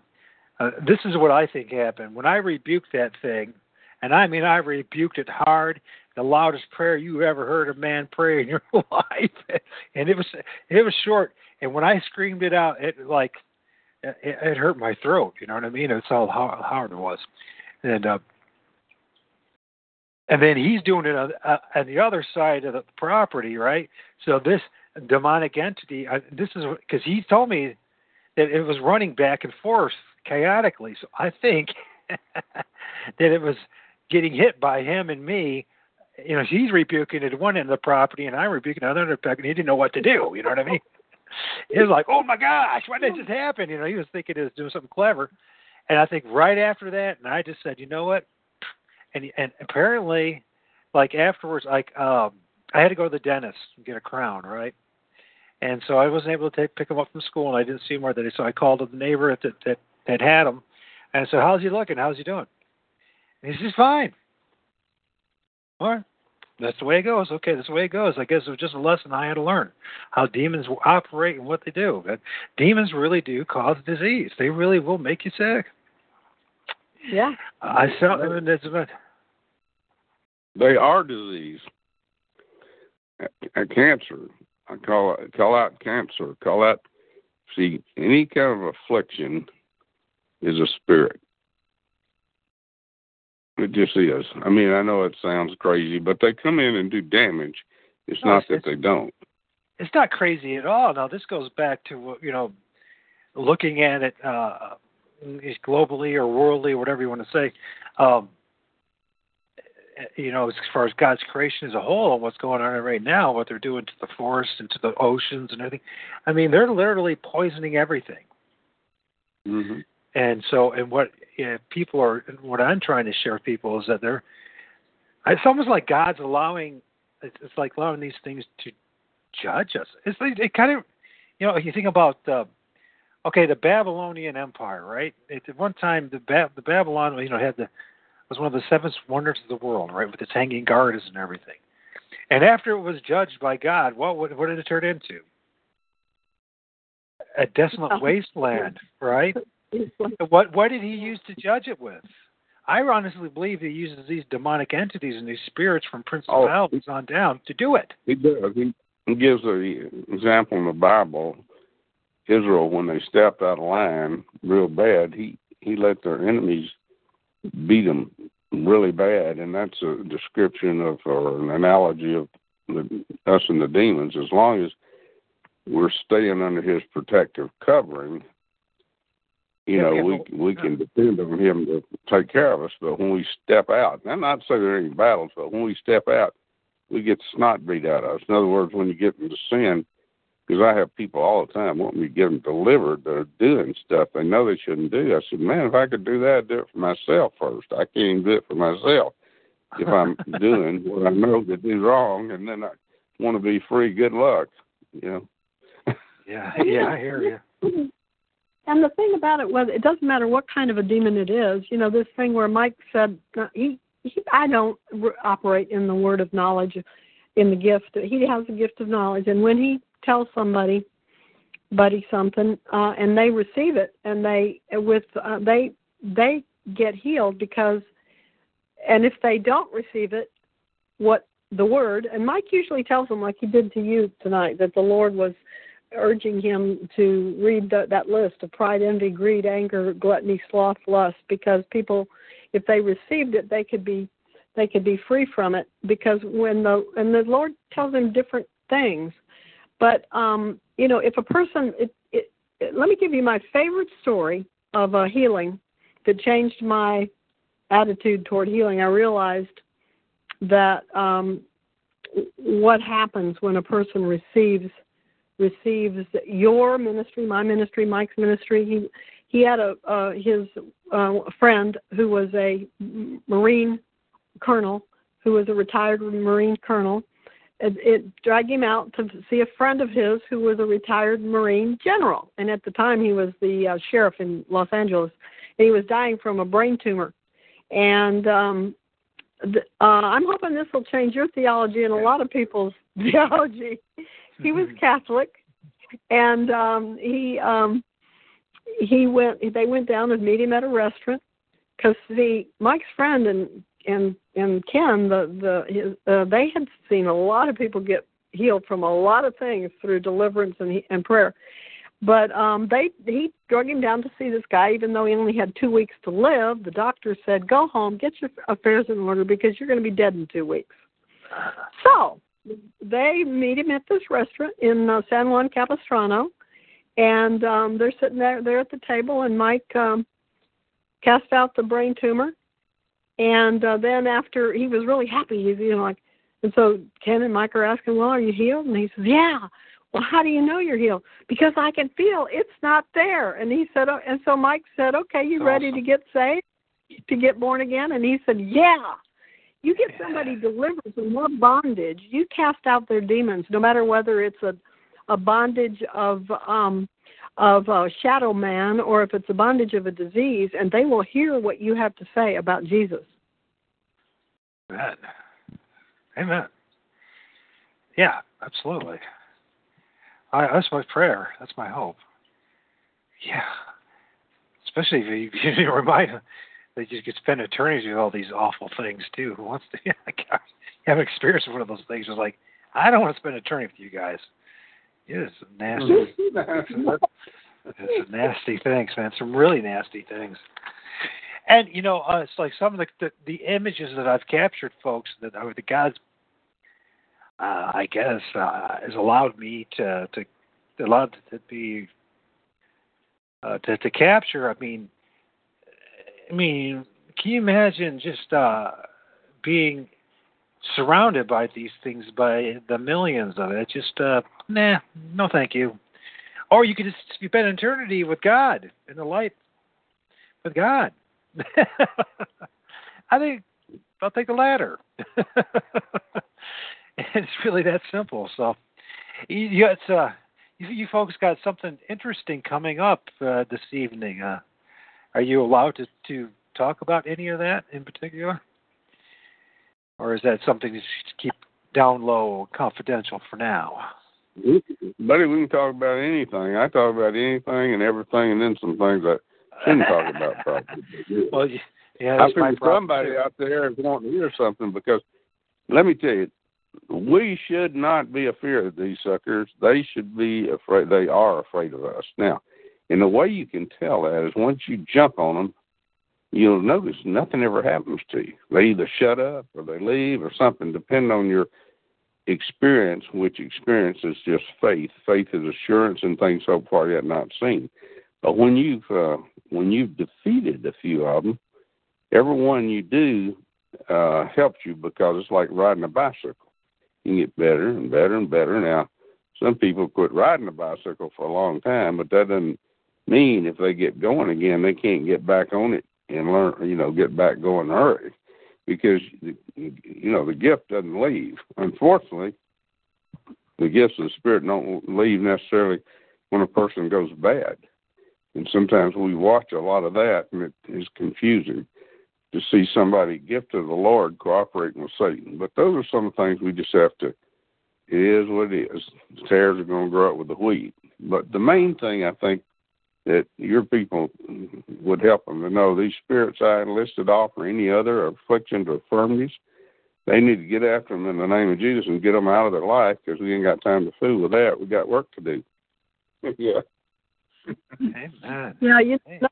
Uh, this is what I think happened. When I rebuked that thing, and I mean I rebuked it hard, the loudest prayer you ever heard a man pray in your life, and it was it was short. And when I screamed it out, it like it, it hurt my throat. You know what I mean? That's how hard it was. And uh, and then he's doing it on, uh, on the other side of the property, right? So this demonic entity, I, this is because he told me that it was running back and forth chaotically. So I think that it was getting hit by him and me. You know, he's rebuking at one end of the property, and I'm rebuking at the other end, and he didn't know what to do. You know what I mean? It was like, oh my gosh, why did this happen? You know, he was thinking it was doing something clever. And I think right after that, and I just said, you know what? And, and apparently, like afterwards, like um, I had to go to the dentist and get a crown, right? And so I wasn't able to take, pick him up from school, and I didn't see him that day. So I called the neighbor that, that that had him, and I said, "How's he looking? How's he doing?" And he says, "Fine." All right, that's the way it goes. Okay, that's the way it goes. I guess it was just a lesson I had to learn how demons operate and what they do. But demons really do cause disease. They really will make you sick. Yeah, I saw that. They are disease, a cancer. I call it, call out cancer. Call out. See, any kind of affliction is a spirit. It just is. I mean, I know it sounds crazy, but they come in and do damage. It's no, not it's, that they don't. It's not crazy at all. Now, this goes back to you know, looking at it. Uh, globally or worldly or whatever you want to say, um, you know, as far as God's creation as a whole and what's going on right now, what they're doing to the forests and to the oceans and everything. I mean, they're literally poisoning everything. Mm-hmm. And so, and what you know, people are, what I'm trying to share with people is that they're, it's almost like God's allowing, it's like allowing these things to judge us. It's like, it kind of, you know, you think about uh, Okay, the Babylonian Empire, right? At one time, the ba- the Babylon, you know, had the was one of the seven wonders of the world, right, with its hanging gardens and everything. And after it was judged by God, what what, what did it turn into? A desolate wasteland, right? What what did he use to judge it with? I honestly believe he uses these demonic entities and these spirits from principalities oh, on down to do it. He does. He gives an example in the Bible. Israel, when they stepped out of line real bad, he, he let their enemies beat them really bad, and that's a description of or an analogy of the, us and the demons. As long as we're staying under his protective covering, you know, we we can depend on him to take care of us. But when we step out, and I'm not saying there are any battles, but when we step out, we get snot beat out of us. In other words, when you get into sin, because I have people all the time wanting me to get them delivered that are doing stuff they know they shouldn't do. I said, man, if I could do that, I'd do it for myself first. I can't even do it for myself if I'm doing what I know to do wrong, and then I want to be free. Good luck, you know. Yeah, yeah, I hear you. And the thing about it was, it doesn't matter what kind of a demon it is. You know, this thing where Mike said, he, he, I don't operate in the word of knowledge, in the gift. He has the gift of knowledge. And when he tells somebody buddy something, uh, and they receive it, and they with uh, they they get healed because, and if they don't receive it, what the word, and Mike usually tells them, like he did to you tonight, that the Lord was urging him to read the, that list of pride, envy, greed, anger, gluttony, sloth, lust, because people, if they received it, they could be they could be free from it, because when the and the Lord tells them different things. But um, you know, if a person, it, it, it, let me give you my favorite story of a healing that changed my attitude toward healing. I realized that um, what happens when a person receives. receives your ministry, my ministry, Mike's ministry. He he had a uh, his uh, friend who was a Marine colonel, who was a retired Marine colonel. It, it dragged him out to see a friend of his who was a retired Marine general. And at the time, he was the uh, sheriff in Los Angeles. And he was dying from a brain tumor. And um, the, uh, I'm hoping this will change your theology and a lot of people's theology. He was Catholic, and um, he um, he went. They went down and meet him at a restaurant because the Mike's friend and and and Ken, the the his, uh, they had seen a lot of people get healed from a lot of things through deliverance and and prayer, but um, they he drug him down to see this guy, even though he only had two weeks to live. The doctor said, "Go home, get your affairs in order, because you're going to be dead in two weeks." So. They meet him at this restaurant in uh, San Juan Capistrano, and um, they're sitting there, there at the table, and Mike um, cast out the brain tumor. And uh, then after, he was really happy. He's, you know, like, and so Ken and Mike are asking, well, are you healed? And he says, yeah. Well, how do you know you're healed? Because I can feel it's not there. And he said, oh, and so Mike said, okay, you ready awesome. to get saved, to get born again? And he said, yeah. You get somebody delivered from one bondage, you cast out their demons, no matter whether it's a, a bondage of um, of a shadow man or if it's a bondage of a disease, and they will hear what you have to say about Jesus. Amen. Amen. Yeah, absolutely. I, that's my prayer. That's my hope. Yeah. Especially if you, you remind them. They just get spend eternity with all these awful things, too. Who wants to yeah, I have an experience with one of those things? It's like, I don't want to spend eternity with you guys. It is some nasty. It's some nasty things, man. Some really nasty things. And, you know, uh, it's like some of the, the, the images that I've captured, folks, that uh, the God's, uh, I guess, uh, has allowed me to, to, allowed to be, uh, to, to capture, I mean, I mean, can you imagine just uh, being surrounded by these things, by the millions of it? Just, uh, nah, no thank you. Or you could just spend eternity with God, in the light with God. I think I'll take the latter. It's really that simple. So you, it's, uh, you, you folks got something interesting coming up uh, this evening, huh? Are you allowed to, to talk about any of that in particular? Or is that something you should keep down low, confidential for now? Buddy, we can talk about anything. I talk about anything and everything, and then some things I shouldn't talk about probably. Yeah. Well, yeah, I figure somebody too out there is wanting to hear something, because let me tell you, we should not be afraid of these suckers. They should be afraid. They are afraid of us. Now, and the way you can tell that is once you jump on them, you'll notice nothing ever happens to you. They either shut up or they leave or something, depending on your experience, which experience is just faith. Faith is assurance and things so far yet not seen. But when you've, uh, when you've defeated a few of them, every one you do uh, helps you, because it's like riding a bicycle. You can get better and better and better. Now, some people quit riding a bicycle for a long time, but that doesn't mean if they get going again, they can't get back on it and learn, you know, get back going in a hurry, because, you know, the gift doesn't leave. Unfortunately, the gifts of the Spirit don't leave necessarily when a person goes bad. And sometimes we watch a lot of that, and it is confusing to see somebody gift of the Lord cooperating with Satan. But those are some of the things we just have to, it is what it is. The tares are going to grow up with the wheat. But the main thing I think that your people would help them to know, these spirits I enlisted off or any other afflictions or infirmities, they need to get after them in the name of Jesus and get them out of their life, because we ain't got time to fool with that. We got work to do. Yeah. Amen. Now, you know,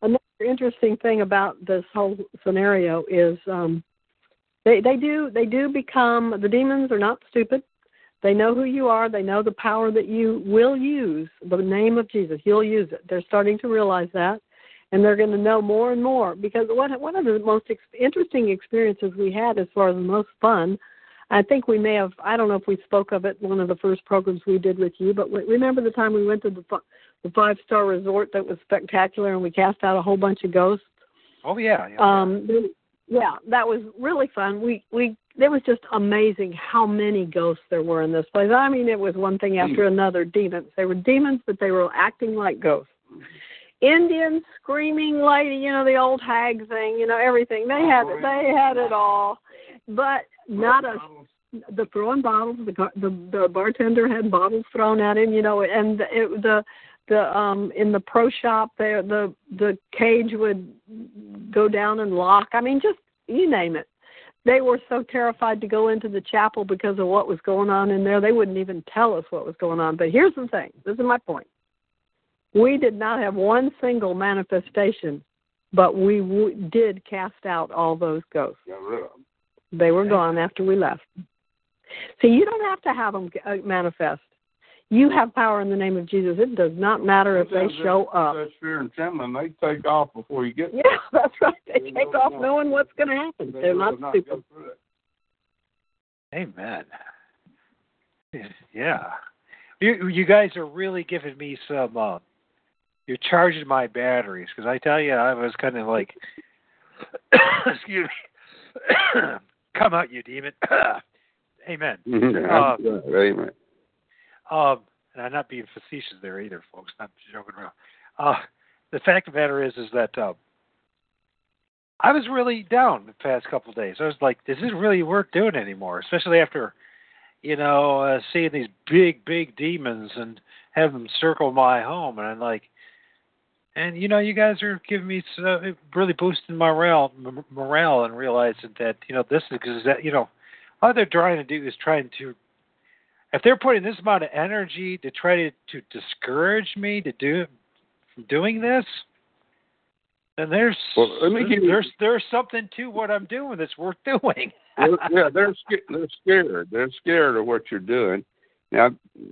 another interesting thing about this whole scenario is um, they they do they do become, the demons are not stupid. They know who you are. They know the power that you will use, the name of Jesus. You'll use it. They're starting to realize that, and they're going to know more and more. Because one, one of the most ex- interesting experiences we had, as far as the most fun, I think we may have, I don't know if we spoke of it in one of the first programs we did with you, but we, remember the time we went to the, the five-star resort that was spectacular, and we cast out a whole bunch of ghosts? Oh, yeah. Yeah, um, yeah. Yeah, that was really fun. We we It was just amazing how many ghosts there were in this place. I mean, it was one thing after another, demons. They were demons, but they were acting like ghosts. Indian screaming lady, you know, the old hag thing, you know, everything. They had it. They had it all. But not a the throwing bottles. The the, the bartender had bottles thrown at him, you know, and it, the the um in the pro shop there, the the cage would go down and lock. I mean, just you name it. They were so terrified to go into the chapel because of what was going on in there. They wouldn't even tell us what was going on. But here's the thing. This is my point. We did not have one single manifestation, but we w- did cast out all those ghosts. They were gone after we left. So you don't have to have them manifest. You have power in the name of Jesus. It does not matter if they show up. That's fear and trembling. They take off before you get there. Yeah, that's right. They, they take off knowing what's going to happen. They They're not stupid. Amen. Yeah. You, you guys are really giving me some, uh, you're charging my batteries, because I tell you, I was kind of like, excuse me, come out, you demon. Amen. Uh, Amen. Um, and I'm not being facetious there either, folks. I'm joking around. Uh, the fact of the matter is, is that uh, I was really down the past couple of days. I was like, this isn't really worth doing anymore, especially after, you know, uh, seeing these big, big demons and having them circle my home. And I'm like, and, you know, you guys are giving me, uh, really boosting my morale, m- morale and realizing that, you know, this is, because, you know, all they're trying to do is trying to, if they're putting this amount of energy to try to, to discourage me to do from doing this, then there's well, let me there's, there's there's something to what I'm doing that's worth doing. Yeah, they're they're scared. They're scared of what you're doing. Now,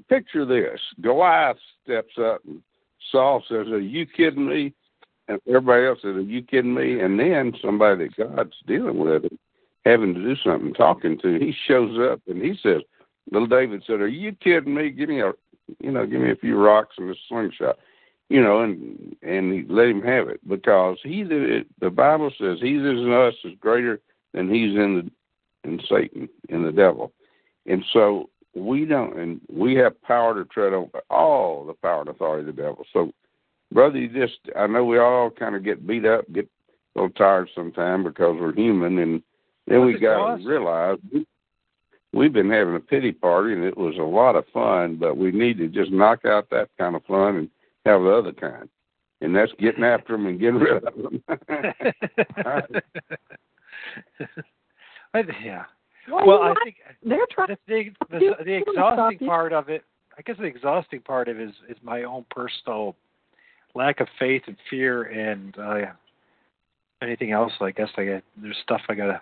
picture this: Goliath steps up, and Saul says, "Are you kidding me?" And everybody else says, "Are you kidding me?" And then somebody that God's dealing with, having to do something, talking to, he shows up and he says, little David said, "Are you kidding me? Give me a, you know, give me a few rocks and a slingshot, you know," and and he let him have it, because he that the Bible says he that is in us is greater than he's in the in Satan, in the devil, and so we don't, and we have power to tread over all the power and authority of the devil. So, brother, you just, I know we all kind of get beat up, get a little tired sometimes because we're human. And then What's we got to realize we've been having a pity party, and it was a lot of fun, but we need to just knock out that kind of fun and have the other kind. And that's getting after them and getting rid of them. Yeah. Well, well I think they're trying the, the, the, the exhausting part of it, I guess the exhausting part of it is, is my own personal lack of faith and fear and uh, anything else. I guess I got, there's stuff I got to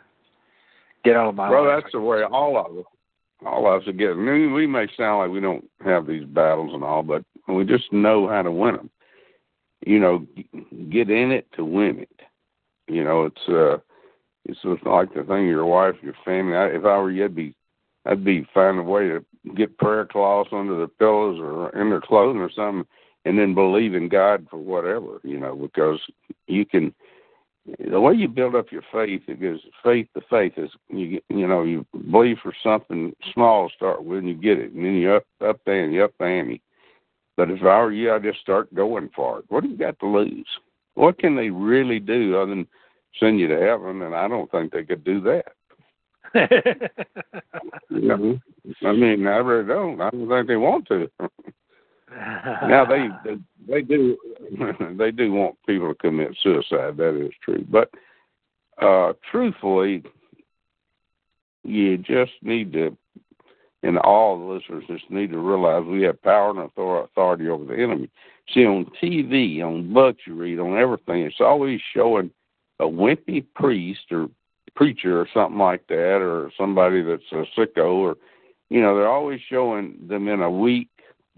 get out of my well, life. Well, that's the way all of us, all of us are getting. I mean, we may sound like we don't have these battles and all, but we just know how to win them. You know, get in it to win it. You know, it's uh, it's like the thing your wife, your family. I, if I were you, I'd be, I'd be finding a way to get prayer cloths under their pillows or in their clothing or something, and then believe in God for whatever. You know, because you can. The way you build up your faith, it goes faith to faith is you you know you believe for something small to start with, and you get it, and then you up up there and you up the ante. But if I were you, I'd just start going for it. What do you got to lose? What can they really do other than send you to heaven? And I don't think they could do that. You know? I mean, I really don't. I don't think they want to. Now, they, they they do they do want people to commit suicide. That is true. But uh, truthfully, you just need to, and all the listeners just need to realize we have power and authority over the enemy. See, on T V, on books you read, on everything, it's always showing a wimpy priest or preacher or something like that, or somebody that's a sicko, or, you know, they're always showing them in a weak,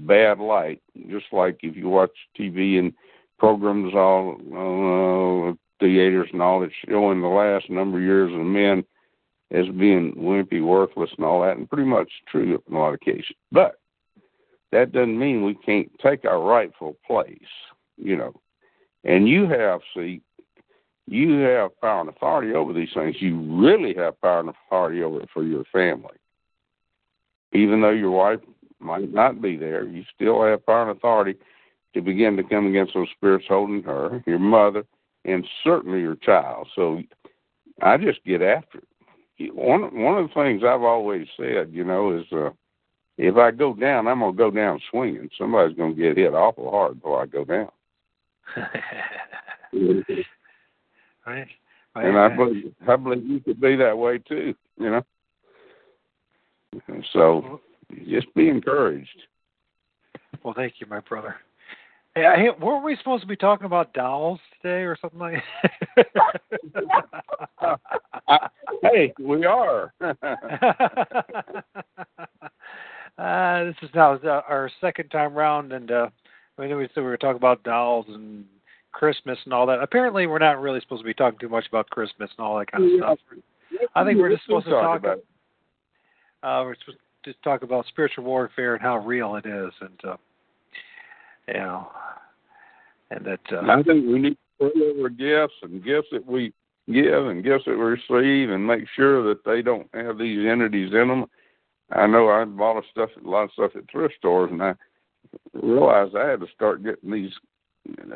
bad light. Just like if you watch T V and programs, all uh, theaters and all, it's showing the last number of years of men as being wimpy, worthless, and all that, and pretty much true in a lot of cases. But that doesn't mean we can't take our rightful place, you know. And you have, see, you have power and authority over these things. You really have power and authority over it for your family. Even though your wife might not be there, you still have power and authority to begin to come against those spirits holding her, your mother, and certainly your child. So I just get after it. One one of the things I've always said, you know, is uh, if I go down, I'm going to go down swinging. Somebody's going to get hit awful hard before I go down. Right. Right. And I believe, I believe you could be that way too, you know. So just be encouraged. Well, thank you, my brother. Hey, I, weren't we supposed to be talking about dolls today or something like that? I, hey, we are. uh, this is now our second time round, and uh, I know we said we were talking about dolls and Christmas and all that. Apparently, we're not really supposed to be talking too much about Christmas and all that kind of yeah. stuff. I think we're just supposed to talk about. Uh, we're supposed to talk about spiritual warfare and how real it is, and. Uh, You know, and that uh, I think we need to pray over gifts and gifts that we give and gifts that we receive, and make sure that they don't have these entities in them. I know I bought a stuff, a lot of stuff at thrift stores, and I realized I had to start getting these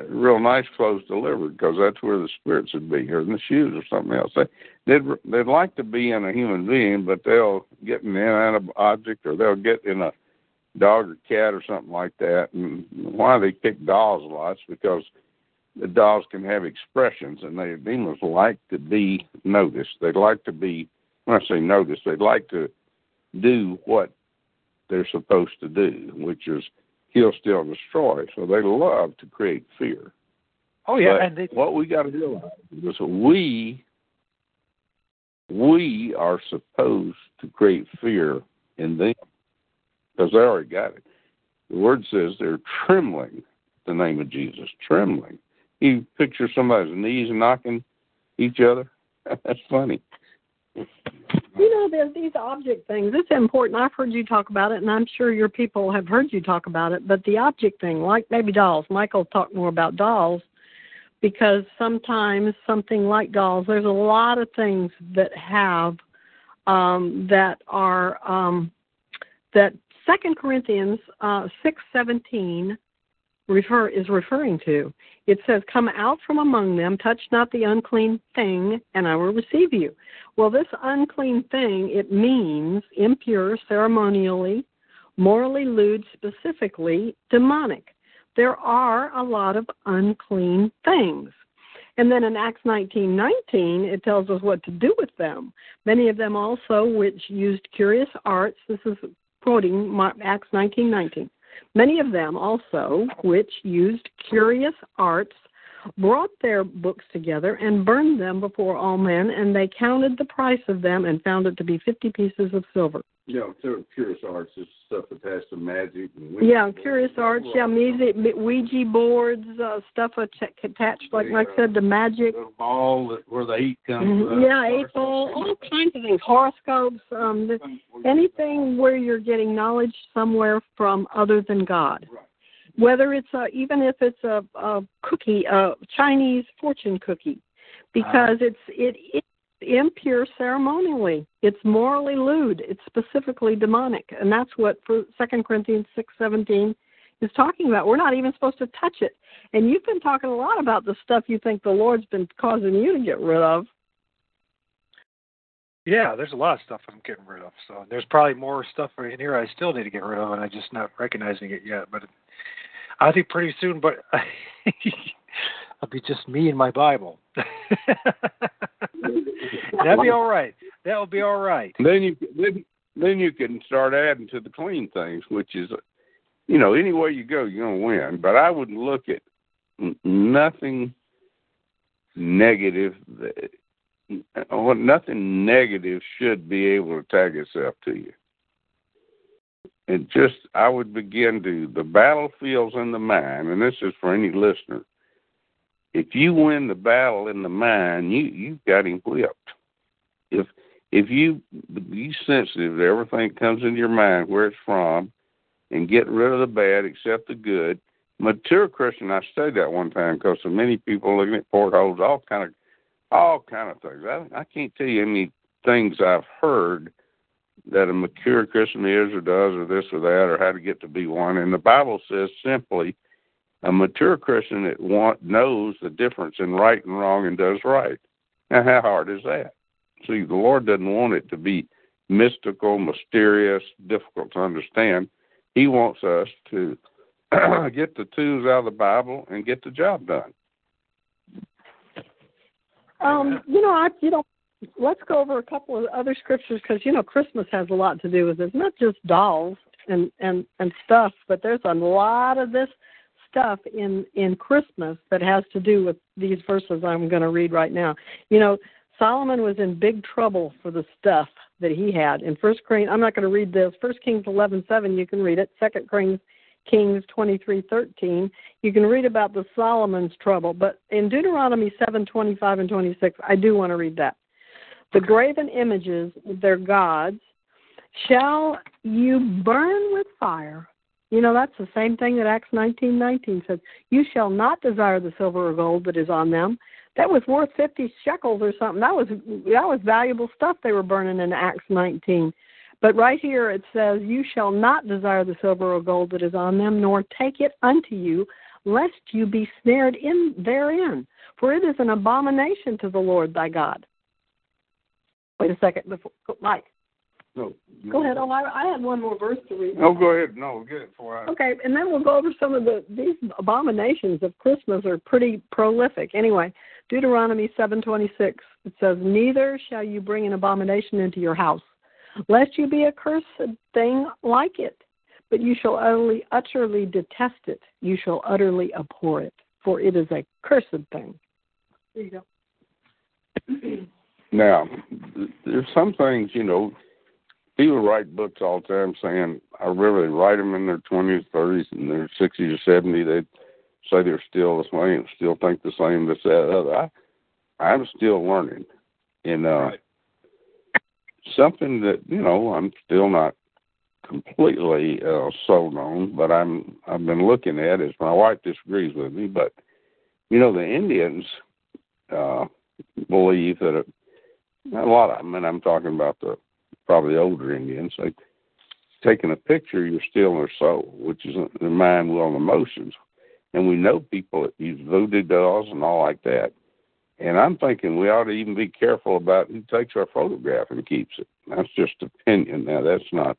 real nice clothes delivered because that's where the spirits would be, or in the shoes or something else. They, they'd they'd like to be in a human being, but they'll get in an object, or they'll get in a dog or cat or something like that. And why they pick dolls a lot is because the dolls can have expressions, and their demons like to be noticed. They like to be, when I say noticed, they like to do what they're supposed to do, which is kill, steal, destroy. So they love to create fear. Oh, yeah. But and they, what we got to realize is we, we are supposed to create fear in them, because they already got it. The Word says they're trembling the name of Jesus, trembling. You picture somebody's knees knocking each other. That's funny. You know, there's these object things. It's important. I've heard you talk about it, and I'm sure your people have heard you talk about it, but the object thing, like maybe dolls. Michael talked more about dolls, because sometimes something like dolls, there's a lot of things that have um, that are um, that Second Corinthians uh, six seventeen refer is referring to. It says, come out from among them, touch not the unclean thing, and I will receive you. Well, this unclean thing, it means impure, ceremonially, morally lewd, specifically demonic. There are a lot of unclean things. And then in Acts nineteen nineteen, it tells us what to do with them. Many of them also which used curious arts. This is quoting Acts nineteen nineteen. Many of them also which used curious arts brought their books together and burned them before all men, and they counted the price of them and found it to be fifty pieces of silver. Yeah, curious arts is stuff attached to magic. And yeah, curious arts, right. Yeah, music, Ouija boards, uh, stuff attached, like Mike said, to magic. The ball that, where the eight comes mm-hmm. Yeah, eight ball, all kinds of things, horoscopes, um, the, anything where you're getting knowledge somewhere from other than God. Right. Whether it's, a, even if it's a, a cookie, a Chinese fortune cookie, because uh, it's it is. impure ceremonially. It's morally lewd. It's specifically demonic. And that's what Second Corinthians six seventeen is talking about. We're not even supposed to touch it. And you've been talking a lot about the stuff you think the Lord's been causing you to get rid of. Yeah, there's a lot of stuff I'm getting rid of. So there's probably more stuff in here I still need to get rid of, and I'm just not recognizing it yet. But I think pretty soon, but it'll be just me and my Bible. That'll be all right. That'll be all right. Then you then, then you can start adding to the clean things, which is, you know, any way you go, you're going to win. But I would look at nothing negative. That, or nothing negative should be able to tag itself to you. And just, I would begin to, the battlefields in the mind, and this is for any listener. If you win the battle in the mind, you you've got him whipped. If if you be sensitive to everything that comes into your mind, where it's from, and get rid of the bad, accept the good. Mature Christian, I studied that one time because so many people are looking at portholes, all kind of all kind of things. I I can't tell you how many things I've heard that a mature Christian is or does or this or that or how to get to be one. And the Bible says simply, a mature Christian that want, knows the difference in right and wrong and does right. Now, how hard is that? See, the Lord doesn't want it to be mystical, mysterious, difficult to understand. He wants us to get the twos out of the Bible and get the job done. Um, you know, I, you know, let's go over a couple of other scriptures because, you know, Christmas has a lot to do with this. Not just dolls and, and, and stuff, but there's a lot of this stuff in, in Christmas that has to do with these verses I'm going to read right now. You know, Solomon was in big trouble for the stuff that he had. In First Kings, I'm not going to read this. First Kings eleven seven, you can read it. Second Kings Kings twenty-three thirteen, you can read about the Solomon's trouble. But in Deuteronomy seven twenty-five and twenty-six, I do want to read that. The graven images, their gods, shall you burn with fire. You know, that's the same thing that Acts nineteen nineteen says. You shall not desire the silver or gold that is on them. That was worth fifty shekels or something. That was that was valuable stuff they were burning in Acts nineteen. But right here it says, you shall not desire the silver or gold that is on them, nor take it unto you, lest you be snared in therein. For it is an abomination to the Lord thy God. Wait a second, before Mike. No, no. Go ahead. Oh, I, I had one more verse to read. Oh, go ahead. No, get it for us. Okay, and then we'll go over some of the, these abominations of Christmas are pretty prolific. Anyway, Deuteronomy seven twenty-six, it says, neither shall you bring an abomination into your house, lest you be a cursed thing like it, but you shall utterly, utterly detest it. You shall utterly abhor it, for it is a cursed thing. There you go. Now, there's some things, you know, people write books all the time saying, I really write them in their twenties, thirties, and their sixties or seventies. They say they're still the same, still think the same, this, that, other. I, I'm still learning. And uh, right. Something that, you know, I'm still not completely uh, sold on, but I'm, I've been looking at is my wife disagrees with me, but, you know, the Indians uh, believe that a, a lot of them, and I'm talking about the probably older Indians, like taking a picture, you're stealing their soul, which is their mind, will, and emotions. And we know people that use voodoo dolls and all like that. And I'm thinking we ought to even be careful about who takes our photograph and keeps it. That's just opinion. Now, that's not,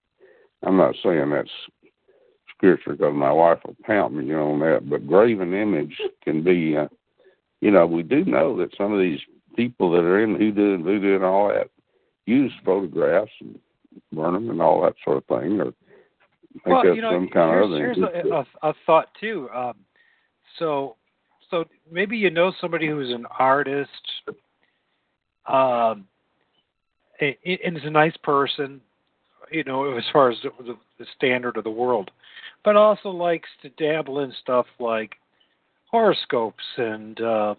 I'm not saying that's scripture because my wife will pound me, you know, on that. But graven image can be, uh, you know, we do know that some of these people that are in hoodoo and voodoo and all that use photographs and burn them and all that sort of thing. Or well, you know, some kind of here's, here's a, a, a thought, too. Um, so, So maybe you know somebody who's an artist, um, and is a nice person, you know, as far as the, the standard of the world, but also likes to dabble in stuff like horoscopes and uh,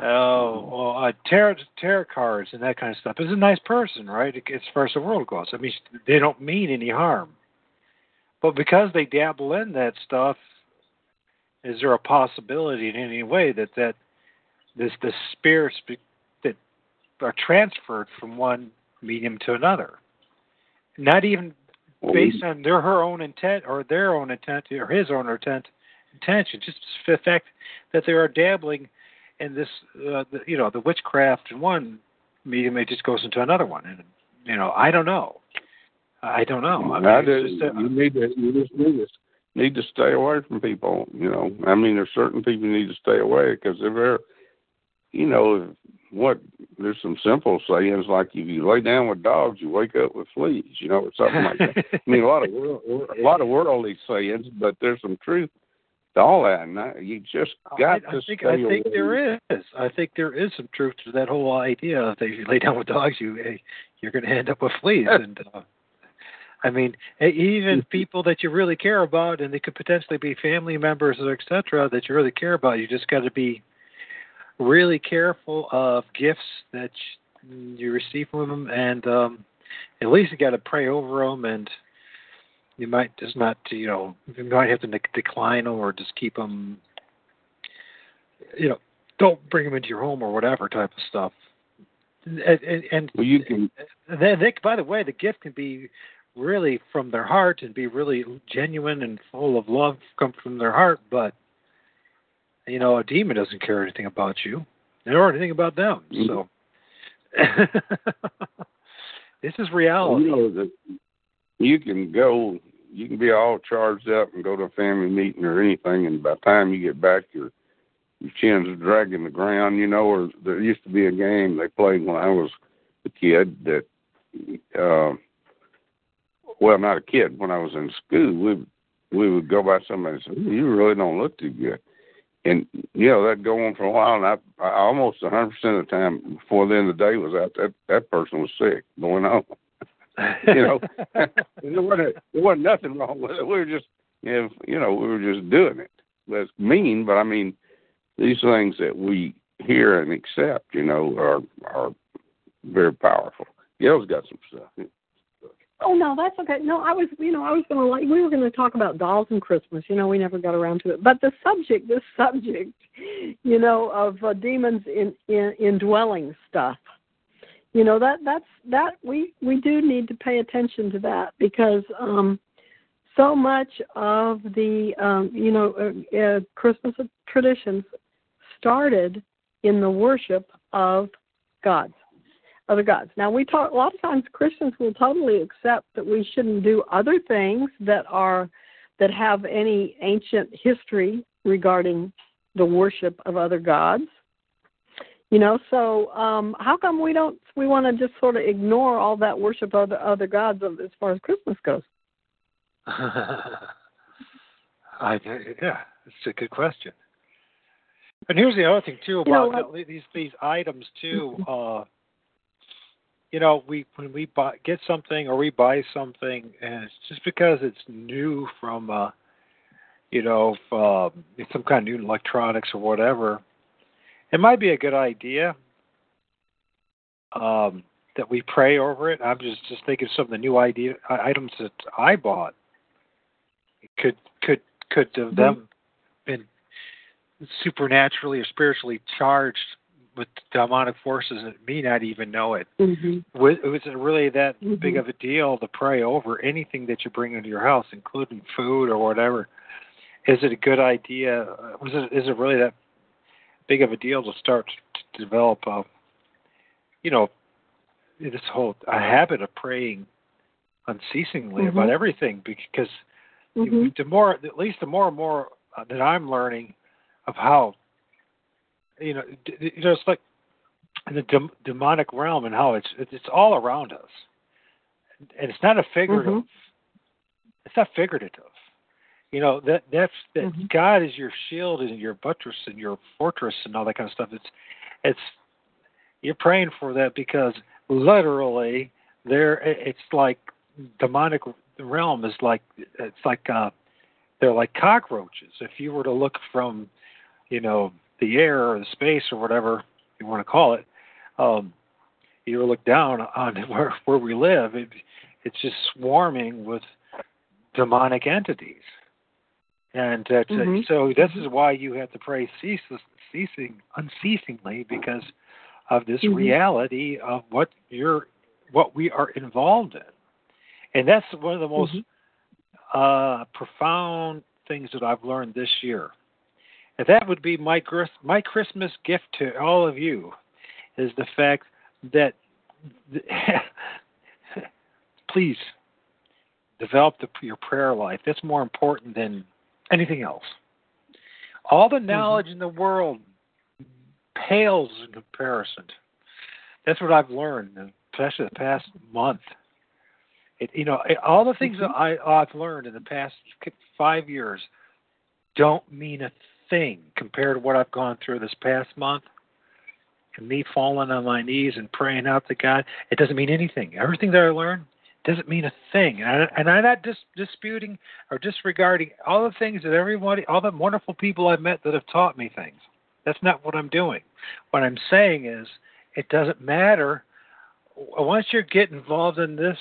uh, tarot, tarot cards and that kind of stuff. Is a nice person, right, as far as the world goes. I mean, they don't mean any harm. But because they dabble in that stuff, is there a possibility in any way that, that this the spirits be, that are transferred from one medium to another, not even based on their her own intent or their own intent or his own intent intention, just the fact that they are dabbling in this, uh, the, you know, the witchcraft in one medium, it just goes into another one, and you know, I don't know, I don't know. I mean, I do. Just, uh, you need to you just do this. Need to stay away from people, you know. I mean, there's certain people you need to stay away because if they're, you know, what, there's some simple sayings like if you lay down with dogs, you wake up with fleas, you know, or something like that. I mean, a lot of world, a lot of worldly sayings, but there's some truth to all that. And I, you just got I, I to think, stay I away. I think there is. I think there is some truth to that whole idea that if you lay down with dogs, you you're going to end up with fleas and. Uh, I mean, even people that you really care about, and they could potentially be family members, or et cetera, that you really care about, you just got to be really careful of gifts that you receive from them, and um, at least you got to pray over them, and you might just not, you know, you might have to de- decline them or just keep them, you know, don't bring them into your home or whatever type of stuff. And, and, and well, you can. They, they, by the way, the gift can be really from their heart and be really genuine and full of love, come from their heart, but you know, a demon doesn't care anything about you or anything about them. Mm-hmm. So this is reality. Well, you know, the, you can go, you can be all charged up and go to a family meeting or anything, and by the time you get back, your your chin's dragging the ground. You know, or there used to be a game they played when I was a kid that. Uh, Well, not a kid. When I was in school, we we would go by somebody and say, "You really don't look too good," and you know that'd go on for a while. And I, I almost one hundred percent of the time before the end of the day was out, that that person was sick going on. You know, there wasn't there wasn't nothing wrong with it. We were just, you know, we were just doing it. That's mean, but I mean, these things that we hear and accept, you know, are are very powerful. Gail's got some stuff. Oh, no, that's okay. No, I was, you know, I was going to like, we were going to talk about dolls and Christmas. You know, we never got around to it. But the subject, this subject, you know, of uh, demons in, in indwelling stuff, you know, that, that's, that we, we do need to pay attention to that because um, so much of the, um, you know, uh, uh, Christmas traditions started in the worship of gods. Other gods. Now, we talk a lot of times. Christians will totally accept that we shouldn't do other things that are that have any ancient history regarding the worship of other gods. You know, so um, how come we don't? We want to just sort of ignore all that worship of the other gods as far as Christmas goes. I yeah, it's a good question. And here's the other thing too about you know, like, these these items too. Uh, You know, we when we buy, get something or we buy something, and it's just because it's new from, uh, you know, from some kind of new electronics or whatever, it might be a good idea um, that we pray over it. I'm just, just thinking of some of the new idea, items that I bought. Could could could have mm-hmm. them been supernaturally or spiritually charged with demonic forces and me not even know it. Mm-hmm. Was it really that mm-hmm. big of a deal to pray over anything that you bring into your house, including food or whatever? is it a good idea? Was it, is it really that big of a deal to start to develop, a, you know, this whole a habit of praying unceasingly mm-hmm. about everything? Because mm-hmm. the more, at least the more and more that I'm learning of how, you know, you know, it's like in the dem- demonic realm and how it's it's all around us, and it's not a figurative. Mm-hmm. It's not figurative. You know, that that's that mm-hmm. God is your shield and your buttress and your fortress and all that kind of stuff. It's it's you're praying for that because literally there it's like demonic realm is like it's like uh, they're like cockroaches. If you were to look from, you know, the air or the space or whatever you want to call it, um, you look down on where where we live. It, it's just swarming with demonic entities. And uh, mm-hmm. so this is why you have to pray ceaseless, ceasing, unceasingly, because of this mm-hmm. reality of what you're, what we are involved in. And that's one of the most mm-hmm. uh, profound things that I've learned this year. And that would be my my Christmas gift to all of you, is the fact that please develop the, your prayer life. That's more important than anything else. All the knowledge mm-hmm. in the world pales in comparison. That's what I've learned, especially the past month. It, you know, it, all the things mm-hmm. that I, I've learned in the past five years don't mean a thing compared to what I've gone through this past month. And me falling on my knees and praying out to God, it doesn't mean anything. Everything that I learned doesn't mean a thing, and, I, and I'm not dis, disputing or disregarding all the things that everybody, all the wonderful people I've met that have taught me things. That's not what I'm doing. What I'm saying is, it doesn't matter. Once you get involved in this,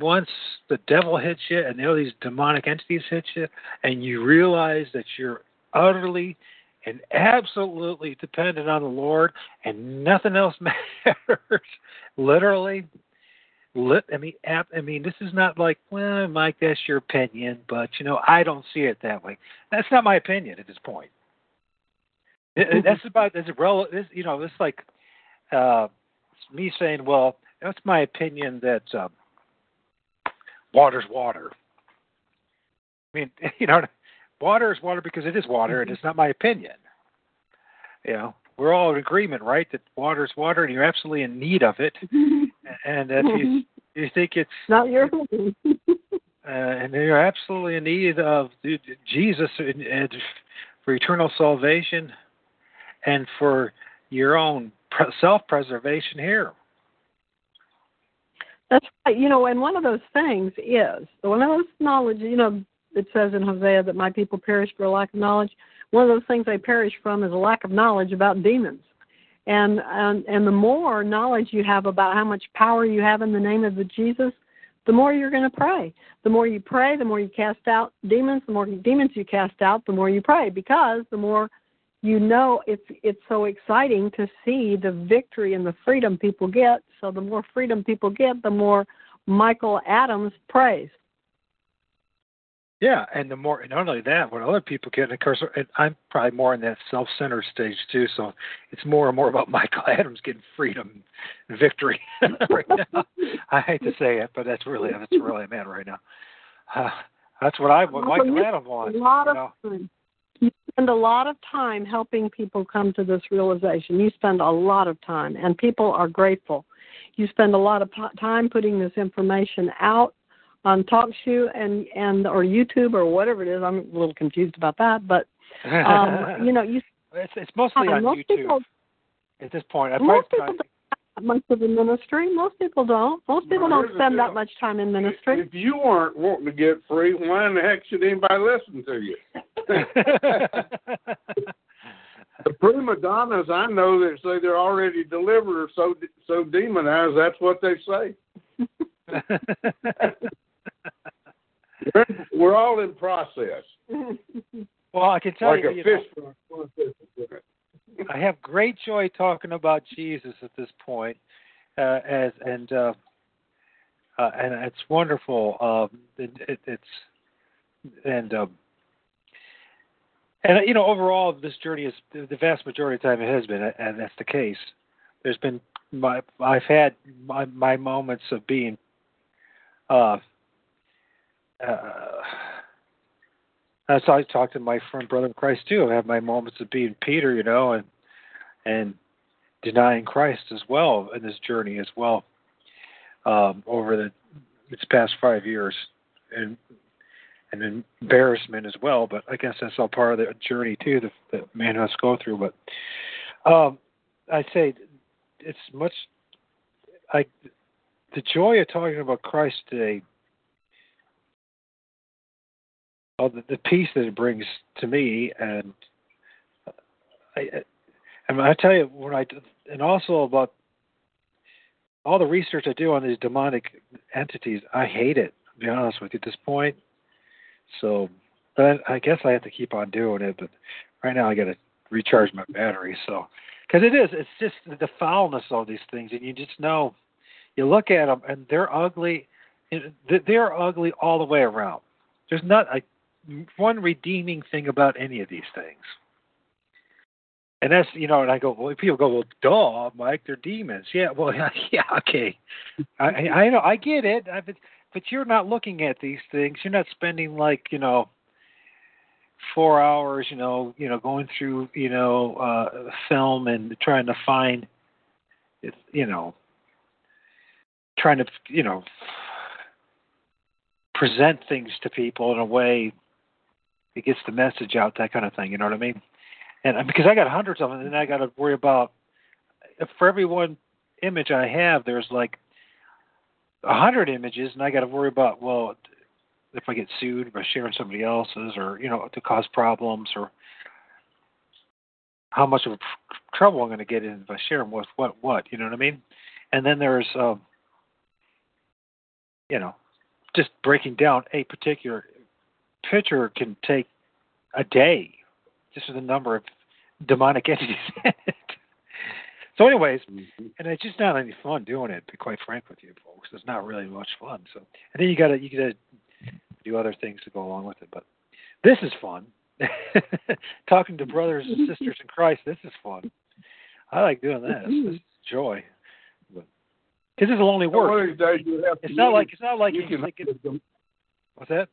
once the devil hits you and all these demonic entities hit you, and you realize that you're utterly and absolutely dependent on the Lord, and nothing else matters, literally. Let, I mean, ap, I mean, this is not like, well, Mike, that's your opinion, but, you know, I don't see it that way. That's not my opinion at this point. It, that's about as relevant, you know, it's like uh, me saying, well, that's my opinion that um, water's water. I mean, you know, water is water because it is water, and it's not my opinion. You know, we're all in agreement, right, that water is water, and you're absolutely in need of it. And if you, you think it's not your opinion, uh, and you're absolutely in need of Jesus for eternal salvation and for your own self-preservation here. That's right. You know, and one of those things is, one of those knowledge, you know, it says in Hosea that my people perish for lack of knowledge. One of those things they perish from is a lack of knowledge about demons. And, and and the more knowledge you have about how much power you have in the name of the Jesus, the more you're going to pray. The more you pray, the more you cast out demons. The more demons you cast out, the more you pray, because the more you know, it's it's so exciting to see the victory and the freedom people get. So the more freedom people get, the more Michael Adams prays. Yeah, and the more, and not only that, what other people get, and of course, and I'm probably more in that self-centered stage too, so it's more and more about Michael Adams getting freedom and victory right now. I hate to say it, but that's really, that's really mad right now. Uh, that's what I, what Michael Adams wants. A lot you know. of time. You spend a lot of time helping people come to this realization. You spend a lot of time, and people are grateful. You spend a lot of time putting this information out on TalkShoe and, and or YouTube or whatever it is. I'm a little confused about that, but um, you know, you. It's, it's mostly on most YouTube people, at this point. I most people don't have much of a ministry. Most people don't. Most people no, don't spend that much time in ministry. If, if you aren't wanting to get free, why in the heck should anybody listen to you? The prima donnas I know that say they're already delivered or so so demonized. That's what they say. We're all in process. Well, I can tell like you, a you know, fish. I have great joy talking about Jesus at this point, uh, as and uh, uh, and it's wonderful. Uh, it, it, it's and um, And, you know, overall, this journey is, the vast majority of the time it has been, and that's the case. There's been, my, I've had my, my moments of being, uh, uh, as I talk to my friend, brother in Christ, too, I have my moments of being Peter, you know, and, and denying Christ as well in this journey as well, um, over the, its past five years. And, and embarrassment as well, but I guess that's all part of the journey too that, that man has to go through. But um, I say it's much. I the joy of talking about Christ today, all the, the peace that it brings to me, and I, I mean, I tell you when I and also about all the research I do on these demonic entities, I hate it. To be honest with you, at this point. So, but I guess I have to keep on doing it. But right now I got to recharge my battery. So, because it is, it's just the foulness of these things, and you just know, you look at them and they're ugly. They're ugly all the way around. There's not a one redeeming thing about any of these things. And that's, you know, and I go, well, people go, well, duh, Mike, they're demons. Yeah, well, yeah, okay, I, I know, I get it. I've been. But you're not looking at these things. You're not spending like, you know, four hours, you know, you know, going through, you know, uh, film and trying to find, you know, trying to, you know, present things to people in a way that gets the message out, that kind of thing. You know what I mean? And because I got hundreds of them, and I got to worry about for every one image I have, there's like a hundred images, and I got to worry about, well, if I get sued by sharing somebody else's, or, you know, to cause problems, or how much of trouble I'm going to get in if I share them with what, what, you know what I mean? And then there's, um, you know, just breaking down a particular picture can take a day, just with the number of demonic entities in it. So anyways, and it's just not any fun doing it, to be quite frank with you folks. It's not really much fun. So, and then you gotta you gotta do other things to go along with it. But this is fun. Talking to brothers and sisters in Christ, this is fun. I like doing that. It's, it's joy. Because it's a lonely work. It's not like it's not like you can like it, what's that?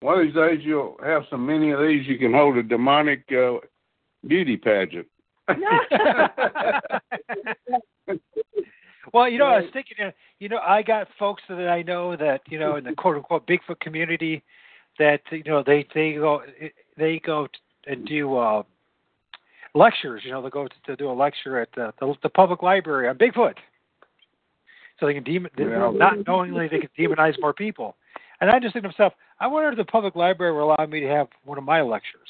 One of these days you'll have so many of these you can hold a demonic uh, beauty pageant. Well, you know, I was thinking, you know, I got folks that I know that, you know, in the quote unquote Bigfoot community, that, you know, they they go they go and do uh, lectures. You know, they go to, to do a lecture at the, the, the public library on Bigfoot, so they can demon well, not knowingly they can demonize more people. And I just think to myself, I wonder if the public library will allow me to have one of my lectures.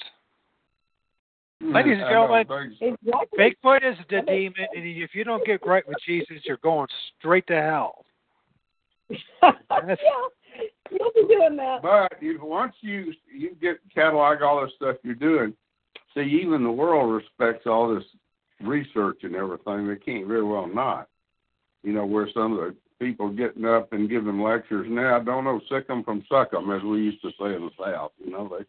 Ladies and gentlemen, exactly. Bigfoot is the demon, and if you don't get right with Jesus, you're going straight to hell. Yeah, you'll be doing that. But you, once you you get catalog all this stuff you're doing, see, even the world respects all this research and everything. They can't very well not. You know, where some of the people getting up and giving lectures now, don't know sick 'em from suck 'em, as we used to say in the South. You know, they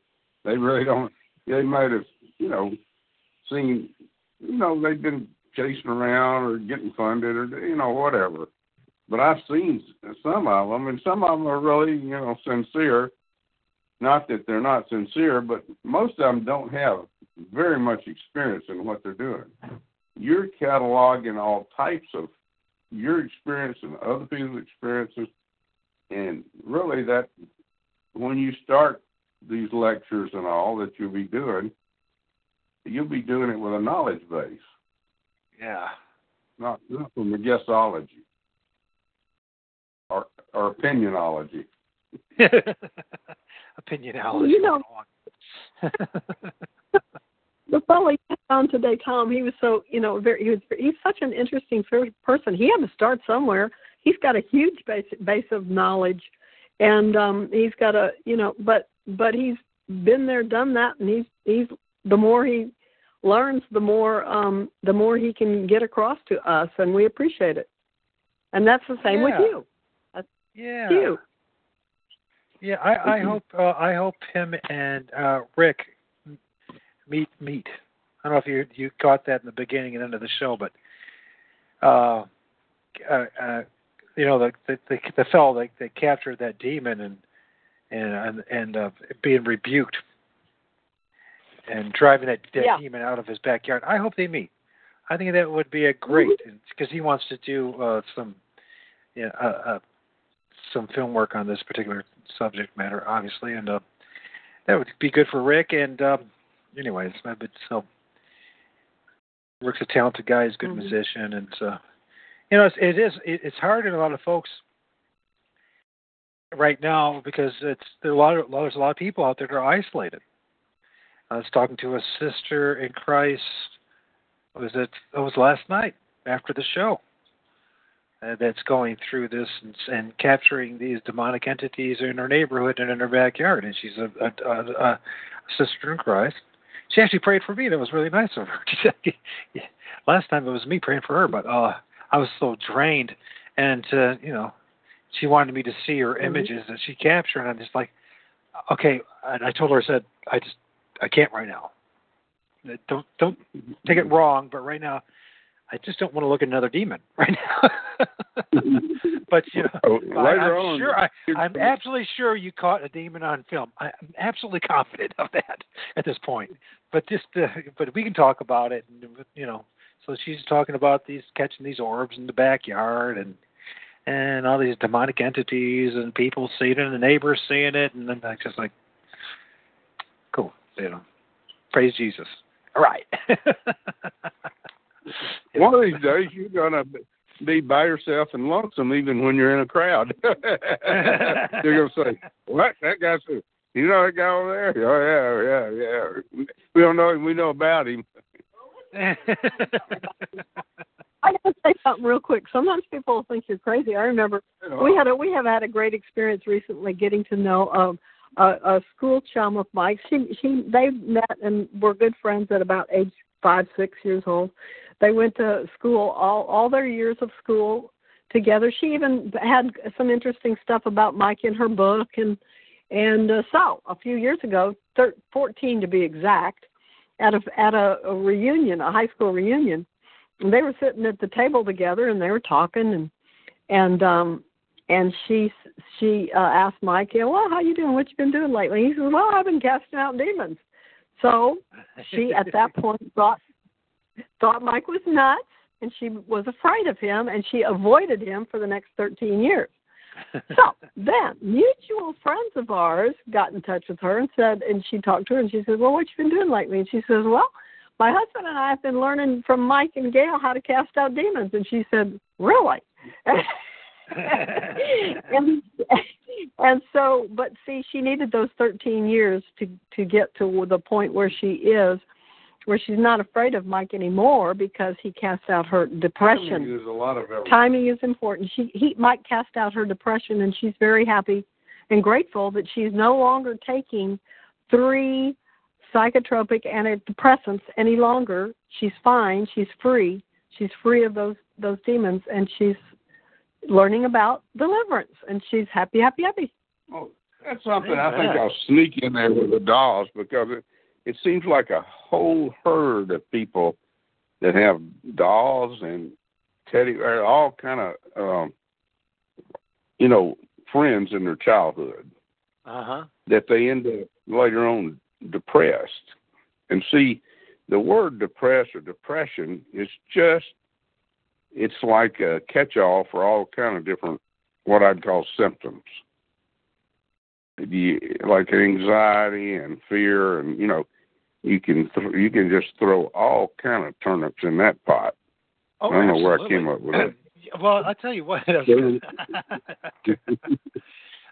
they really don't. They might have, you know, seen, you know, they've been chasing around or getting funded or, you know, whatever. But I've seen some of them, and some of them are really, you know, sincere. Not that they're not sincere, but most of them don't have very much experience in what they're doing. You're cataloging all types of your experience and other people's experiences, and really that when you start these lectures and all that you'll be doing, you'll be doing it with a knowledge base. Yeah. Not from the guessology or, or opinionology. Opinionology. You know, the fellow you found today, Tom, he was so, you know, very, he was, he's such an interesting person. He had to start somewhere. He's got a huge base, base of knowledge, and um, he's got a, you know, but But he's been there, done that, and he's he's the more he learns, the more um, the more he can get across to us, and we appreciate it. And that's the same yeah. with you. That's yeah. You. Yeah, I, I hope uh, I hope him and uh, Rick meat, meat. I don't know if you you caught that in the beginning and end of the show, but uh, uh, uh, you know the the, the, the fellow that, that captured that demon and and and uh, being rebuked and driving that, that yeah. demon out of his backyard. I hope they meet. I think that would be a great because mm-hmm. he wants to do uh, some yeah you know, uh, uh, some film work on this particular subject matter, obviously, and uh, that would be good for Rick. And um, anyways, but so. Rick's a talented guy. He's a good mm-hmm. musician, and uh, you know, it's, it is it's hard in a lot of folks right now because it's there are a lot of, there's a lot of people out there that are isolated. I was talking to a sister in Christ. Was it? It was last night after the show. Uh, that's going through this and, and capturing these demonic entities in her neighborhood and in her backyard, and she's a, a, a, a sister in Christ. She actually prayed for me. That was really nice of her. Last time it was me praying for her, but uh, I was so drained. And, uh, you know, she wanted me to see her images mm-hmm. that she captured. And I'm just like, okay. And I told her, I said, I just, I can't right now. Don't don't take it wrong, but right now, I just don't want to look at another demon right now. But, you know, oh, right I, I'm, on. Sure, I, I'm absolutely sure you caught a demon on film. I, I'm absolutely confident of that at this point. But just, uh, but we can talk about it, and, you know. So she's talking about these catching these orbs in the backyard and and all these demonic entities and people seeing it and the neighbors seeing it. And then I'm just like, cool, you know, praise Jesus. All right. One of these days you're going to be by yourself and lonesome even when you're in a crowd. You're going to say, what? That guy's, you know that guy over there? Oh, yeah, yeah, yeah. We don't know him. We know about him. I got to say something real quick. Sometimes people think you're crazy. I remember we had a, we have had a great experience recently getting to know um, a, a school chum of mine. She, she, they met and were good friends at about age five, six years old. They went to school, all, all their years of school together. She even had some interesting stuff about Mike in her book. And and uh, so a few years ago, thirteen, fourteen to be exact, at, a, at a, a reunion, a high school reunion, and they were sitting at the table together and they were talking. And and um, and she she uh, asked Mike, yeah, well, how you doing? What you been doing lately? He said, well, I've been casting out demons. So she, at that point, thought thought Mike was nuts, and she was afraid of him, and she avoided him for the next thirteen years. So then mutual friends of ours got in touch with her and said, and she talked to her, and she said, well, what you been doing lately? And she says, well, my husband and I have been learning from Mike and Gayle how to cast out demons. And she said, really? and, and so, but see, she needed those thirteen years to, to get to the point where she is, where she's not afraid of Mike anymore because he cast out her depression. Timing is a lot of everything. Timing is important. She, he, Mike cast out her depression, and she's very happy and grateful that she's no longer taking three psychotropic antidepressants any longer. She's fine. She's free. She's free of those, those demons, and she's learning about deliverance, and she's happy, happy, happy. Oh, that's something I think I'll sneak in there with the dolls because it, it seems like a whole herd of people that have dolls and teddy bears, all kind of, um, you know, friends in their childhood uh-huh. that they end up later on depressed. And see, the word depressed or depression is just it's like a catch-all for all kind of different, what I'd call symptoms, you, like anxiety and fear, and you know, you can th- you can just throw all kind of turnips in that pot. Oh, I don't absolutely. know where I came up with that. Well, I'll tell you what.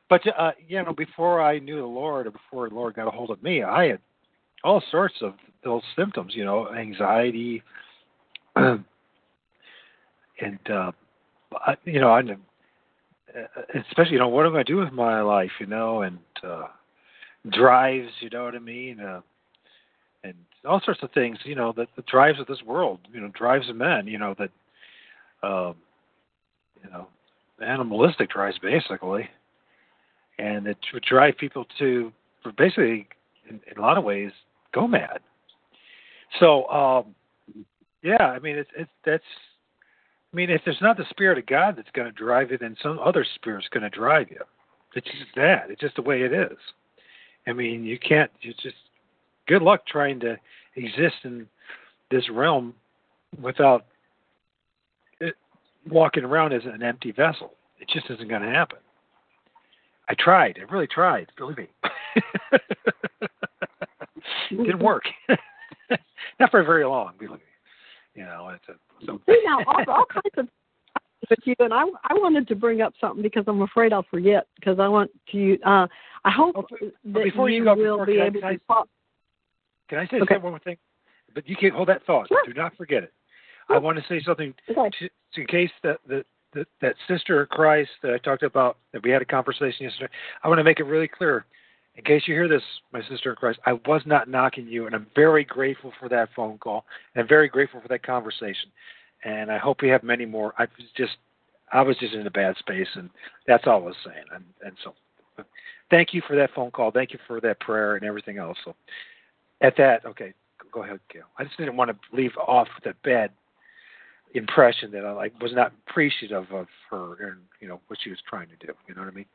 But uh, you know, before I knew the Lord, or before the Lord got a hold of me, I had all sorts of those symptoms. You know, anxiety. And, uh, you know, I, especially, you know, what am I doing with my life, you know, and uh, drives, you know what I mean, uh, and all sorts of things, you know, that the drives of this world, you know, drives of men, you know, that, um, you know, animalistic drives, basically, and it would drive people to, basically, in, in a lot of ways, go mad, So, um, yeah, I mean, it's, it's, that's, I mean, if there's not the Spirit of God that's going to drive you, then some other spirit's going to drive you. It's just that. It's just the way it is. I mean, you can't, you just, good luck trying to exist in this realm without it, walking around as an empty vessel. It just isn't going to happen. I tried. I really tried. Believe me. Didn't work. Not for very long, believe me. You know, it's a, so. See, now, all, all kinds of with you, and I, I wanted to bring up something because I'm afraid I'll forget, because I want to, uh, I hope oh, that before you, you go, will before, be able I, to talk. Can I say okay. one more thing? But you can't hold that thought. Sure. Do not forget it. Oh. I want to say something okay. to, to in case that the, the, that sister of Christ that I talked about, that we had a conversation yesterday, I want to make it really clear. In case you hear this, my sister in Christ, I was not knocking you, and I'm very grateful for that phone call, and I'm very grateful for that conversation, and I hope we have many more. I was just, I was just in a bad space, and that's all I was saying. And, and so, thank you for that phone call. Thank you for that prayer and everything else. So, at that, okay, go ahead, Gayle. I just didn't want to leave off the bad impression that I like was not appreciative of her and you know what she was trying to do. You know what I mean?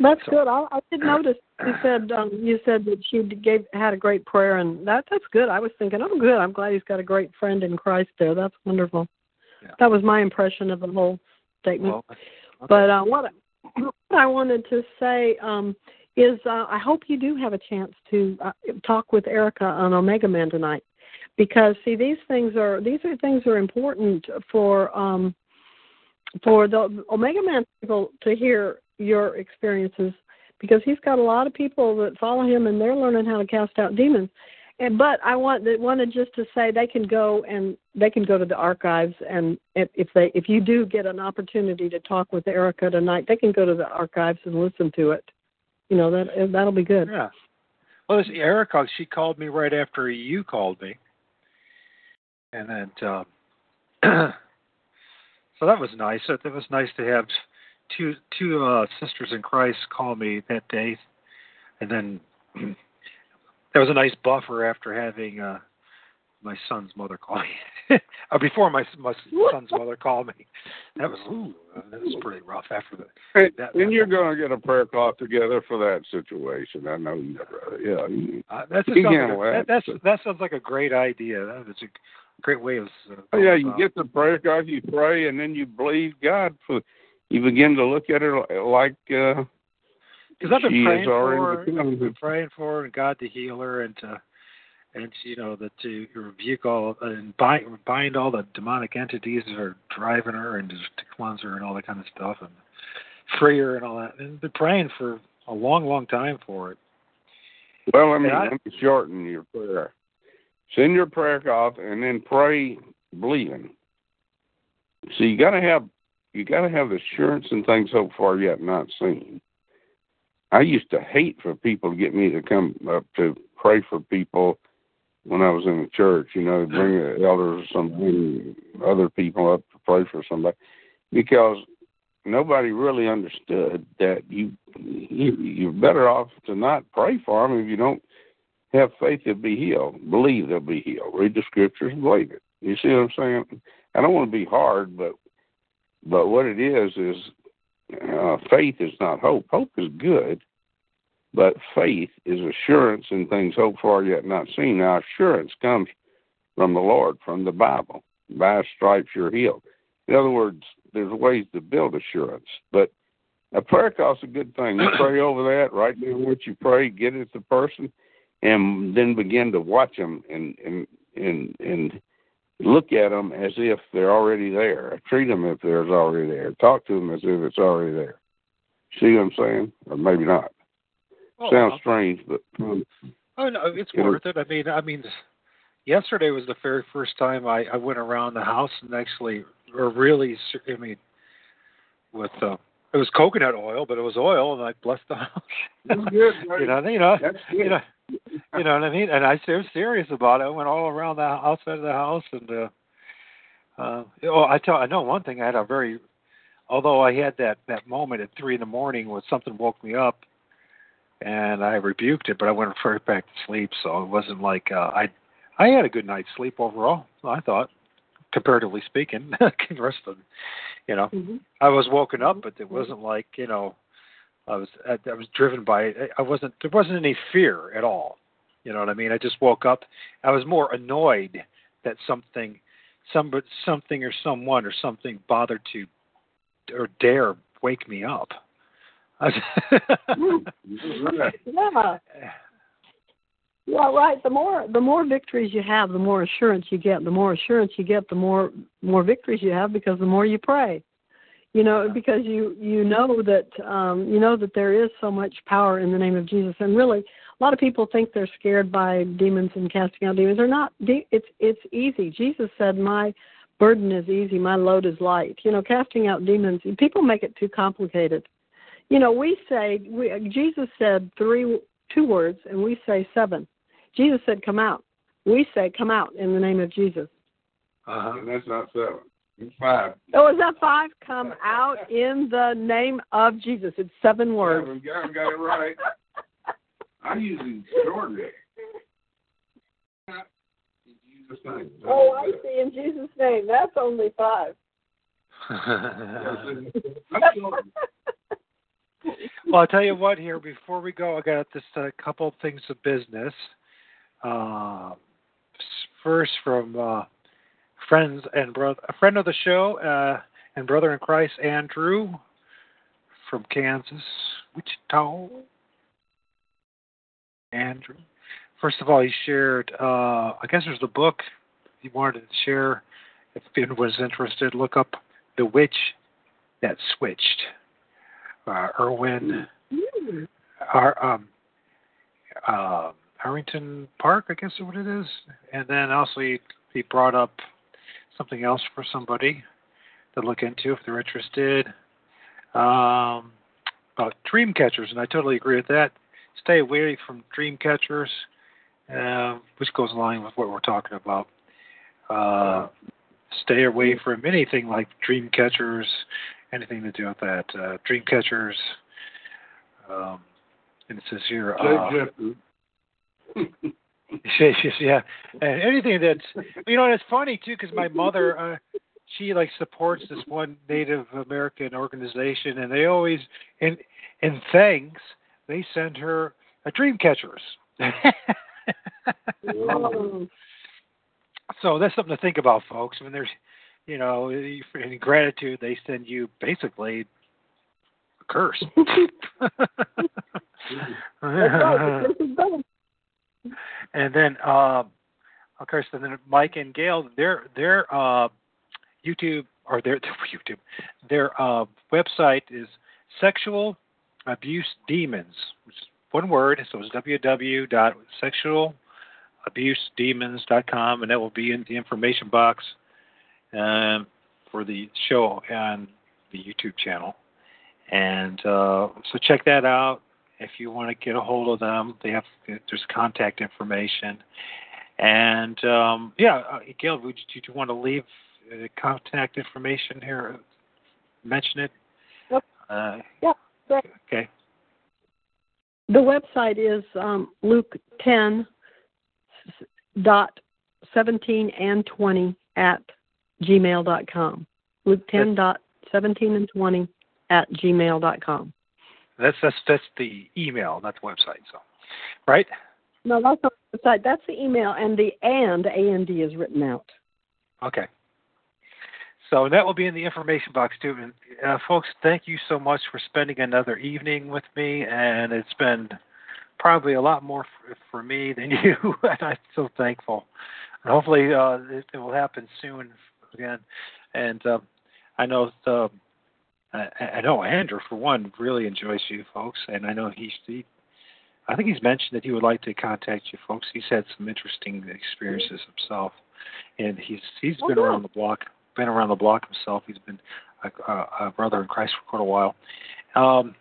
That's so, good. I, I did notice you said um, you said that she gave had a great prayer, and that that's good. I was thinking, oh, good. I'm glad he's got a great friend in Christ there. That's wonderful. Yeah. That was my impression of the whole statement. Well, okay. But uh, what, I, what I wanted to say um, is, uh, I hope you do have a chance to uh, talk with Erica on Omega Man tonight, because see, these things are these are things are important for um, for the Omega Man people to hear your experiences, because he's got a lot of people that follow him, and they're learning how to cast out demons. And, but I want wanted just to say they can go and they can go to the archives, and if, if they if you do get an opportunity to talk with Erica tonight, they can go to the archives and listen to it. You know, that that'll be good. Yeah. Well, this Erica, she called me right after you called me, and then uh, so that was nice. It was nice to have. Two two uh, sisters in Christ called me that day, and then that was a nice buffer after having uh, my son's mother call me. uh, before my my son's mother called me, that was ooh, that was pretty rough. After that, hey, that, and that, you're going to get a prayer cloth together for that situation. I know, yeah. You, uh, that's you sounds like a, that, that's that sounds like a great idea. That's a great way of. Uh, oh, yeah, you about. Get the prayer cloth, you pray, and then you believe God for. You begin to look at her like uh, she is already becoming. I've been praying for her and God to heal her and to, and you know that to rebuke all and bind, bind all the demonic entities that are driving her and just to cleanse her and all that kind of stuff and free her and all that. And I've been praying for a long, long time for it. Well, let me, I, let me shorten your prayer. Send your prayer call and then pray believing. So you got to have. You got to have assurance and things so far yet not seen. I used to hate for people to get me to come up to pray for people when I was in the church. You know, bring the elders or some other people up to pray for somebody, because nobody really understood that you, you you're better off to not pray for them if you don't have faith they'll be healed, believe they'll be healed, read the scriptures, believe it. You see what I'm saying? I don't want to be hard, but. But what it is is uh, faith is not hope. Hope is good, but faith is assurance in things hoped for yet not seen. Now, assurance comes from the Lord, from the Bible. By stripes you're healed. In other words, there's ways to build assurance. But a prayer call is a good thing. You pray over that, right now what you pray, get it to the person, and then begin to watch them and and and and. Look at them as if they're already there. Treat them if they're already there. Talk to them as if it's already there. See what I'm saying? Or maybe not. Well, sounds well. strange, but um, oh no, it's worth know. it. I mean, I mean, yesterday was the very first time I, I went around the house and actually, or really, I mean, with uh, it was coconut oil, but it was oil, and I blessed the house. That's good, right? you know, you know, That's good. you know. You know what I mean? And I was serious about it. I went all around the outside of the house, and uh, uh, oh, I tell I know one thing. I had a very, although I had that, that moment at three in the morning when something woke me up, and I rebuked it, but I went right back to sleep. So it wasn't like uh, I I had a good night's sleep overall, I thought, comparatively speaking. The rest of, you know, mm-hmm. I was woken up, but it wasn't like, you know, I was I, I was driven by it. I wasn't there wasn't any fear at all. You know what I mean? I just woke up. I was more annoyed that something, some something or someone or something bothered to or dare wake me up. Yeah. Well, right. The more the more victories you have, the more assurance you get. The more assurance you get, the more more victories you have, because the more you pray, you know, because you you know that um, you know that there is so much power in the name of Jesus. And really, a lot of people think they're scared by demons and casting out demons. They're not. It's it's easy. Jesus said, "My burden is easy. My load is light." You know, casting out demons. People make it too complicated. You know, we say we, Jesus said three two words, and we say seven. Jesus said, "Come out." We say, "Come out in the name of Jesus." Uh-huh. And that's not seven. It's five. Oh, is that five? Come out in the name of Jesus. It's seven words. I haven't got, I haven't got it right. I'm using extraordinary. In Jesus' name. Oh, I see. In Jesus' name. That's only five. Well, I'll tell you what here. Before we go, I got this uh, couple things of business. Uh, first, from uh, friends and brother, a friend of the show uh, and brother in Christ, Andrew from Kansas, Wichita. Andrew, first of all, he shared. Uh, I guess there's the book he wanted to share. If anyone was interested, look up "The Witch That Switched." Uh, Irwin, mm. our, um, uh, Arrington Park, I guess is what it is. And then also he, he brought up something else for somebody to look into if they're interested. Um, about dream catchers, and I totally agree with that. Stay away from dream catchers, uh, which goes along with what we're talking about. Uh, stay away from anything like dream catchers. Anything to do with that? Uh, dream catchers, um, and it says here, uh, yeah, and anything that's, you know, it's funny too, because my mother, uh, she like supports this one Native American organization, and they always, in in thanks, they send her a dream catchers. So that's something to think about, folks. I mean, there's. You know, in gratitude, they send you basically a curse. And then, uh, of course, and then Mike and Gayle, their their uh, YouTube or their, their YouTube, their uh, website is Sexual Abuse Demons, which is one word. So it's w w w dot sexual abuse demons dot com, and that will be in the information box. Um, for the show on the YouTube channel. And uh, so check that out. If you want to get a hold of them, they have there's contact information. And, um, yeah, uh, Gayle, would you, did you want to leave uh, contact information here? Mention it? Yep. Uh, yep. Okay. The website is um, Luke ten dot seventeen and twenty at gmail dot com. Luke ten dot seventeen and twenty at gmail dot com. That's that's that's the email, not the website, so right? No, that's not the website. That's the email, and the and A and D is written out. Okay. So that will be in the information box too. And uh, folks, thank you so much for spending another evening with me, and it's been probably a lot more for, for me than you, and I'm so thankful. And hopefully uh, it, it will happen soon. Again, and uh, I know the, I, I know Andrew for one really enjoys you folks, and I know he's he, I think he's mentioned that he would like to contact you folks. He's had some interesting experiences himself, and he's he's oh, been yeah. around the block, been around the block himself. He's been a, a, a brother in Christ for quite a while. Um,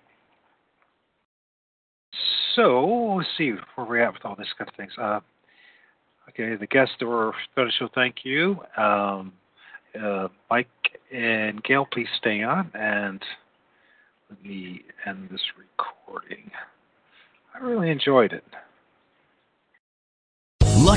so let's see where we're at with all this kind of things. Uh, okay, the guests that were special, thank you. Um, Uh, Mike and Gayle, please stay on, and let me end this recording. I really enjoyed it. Lucky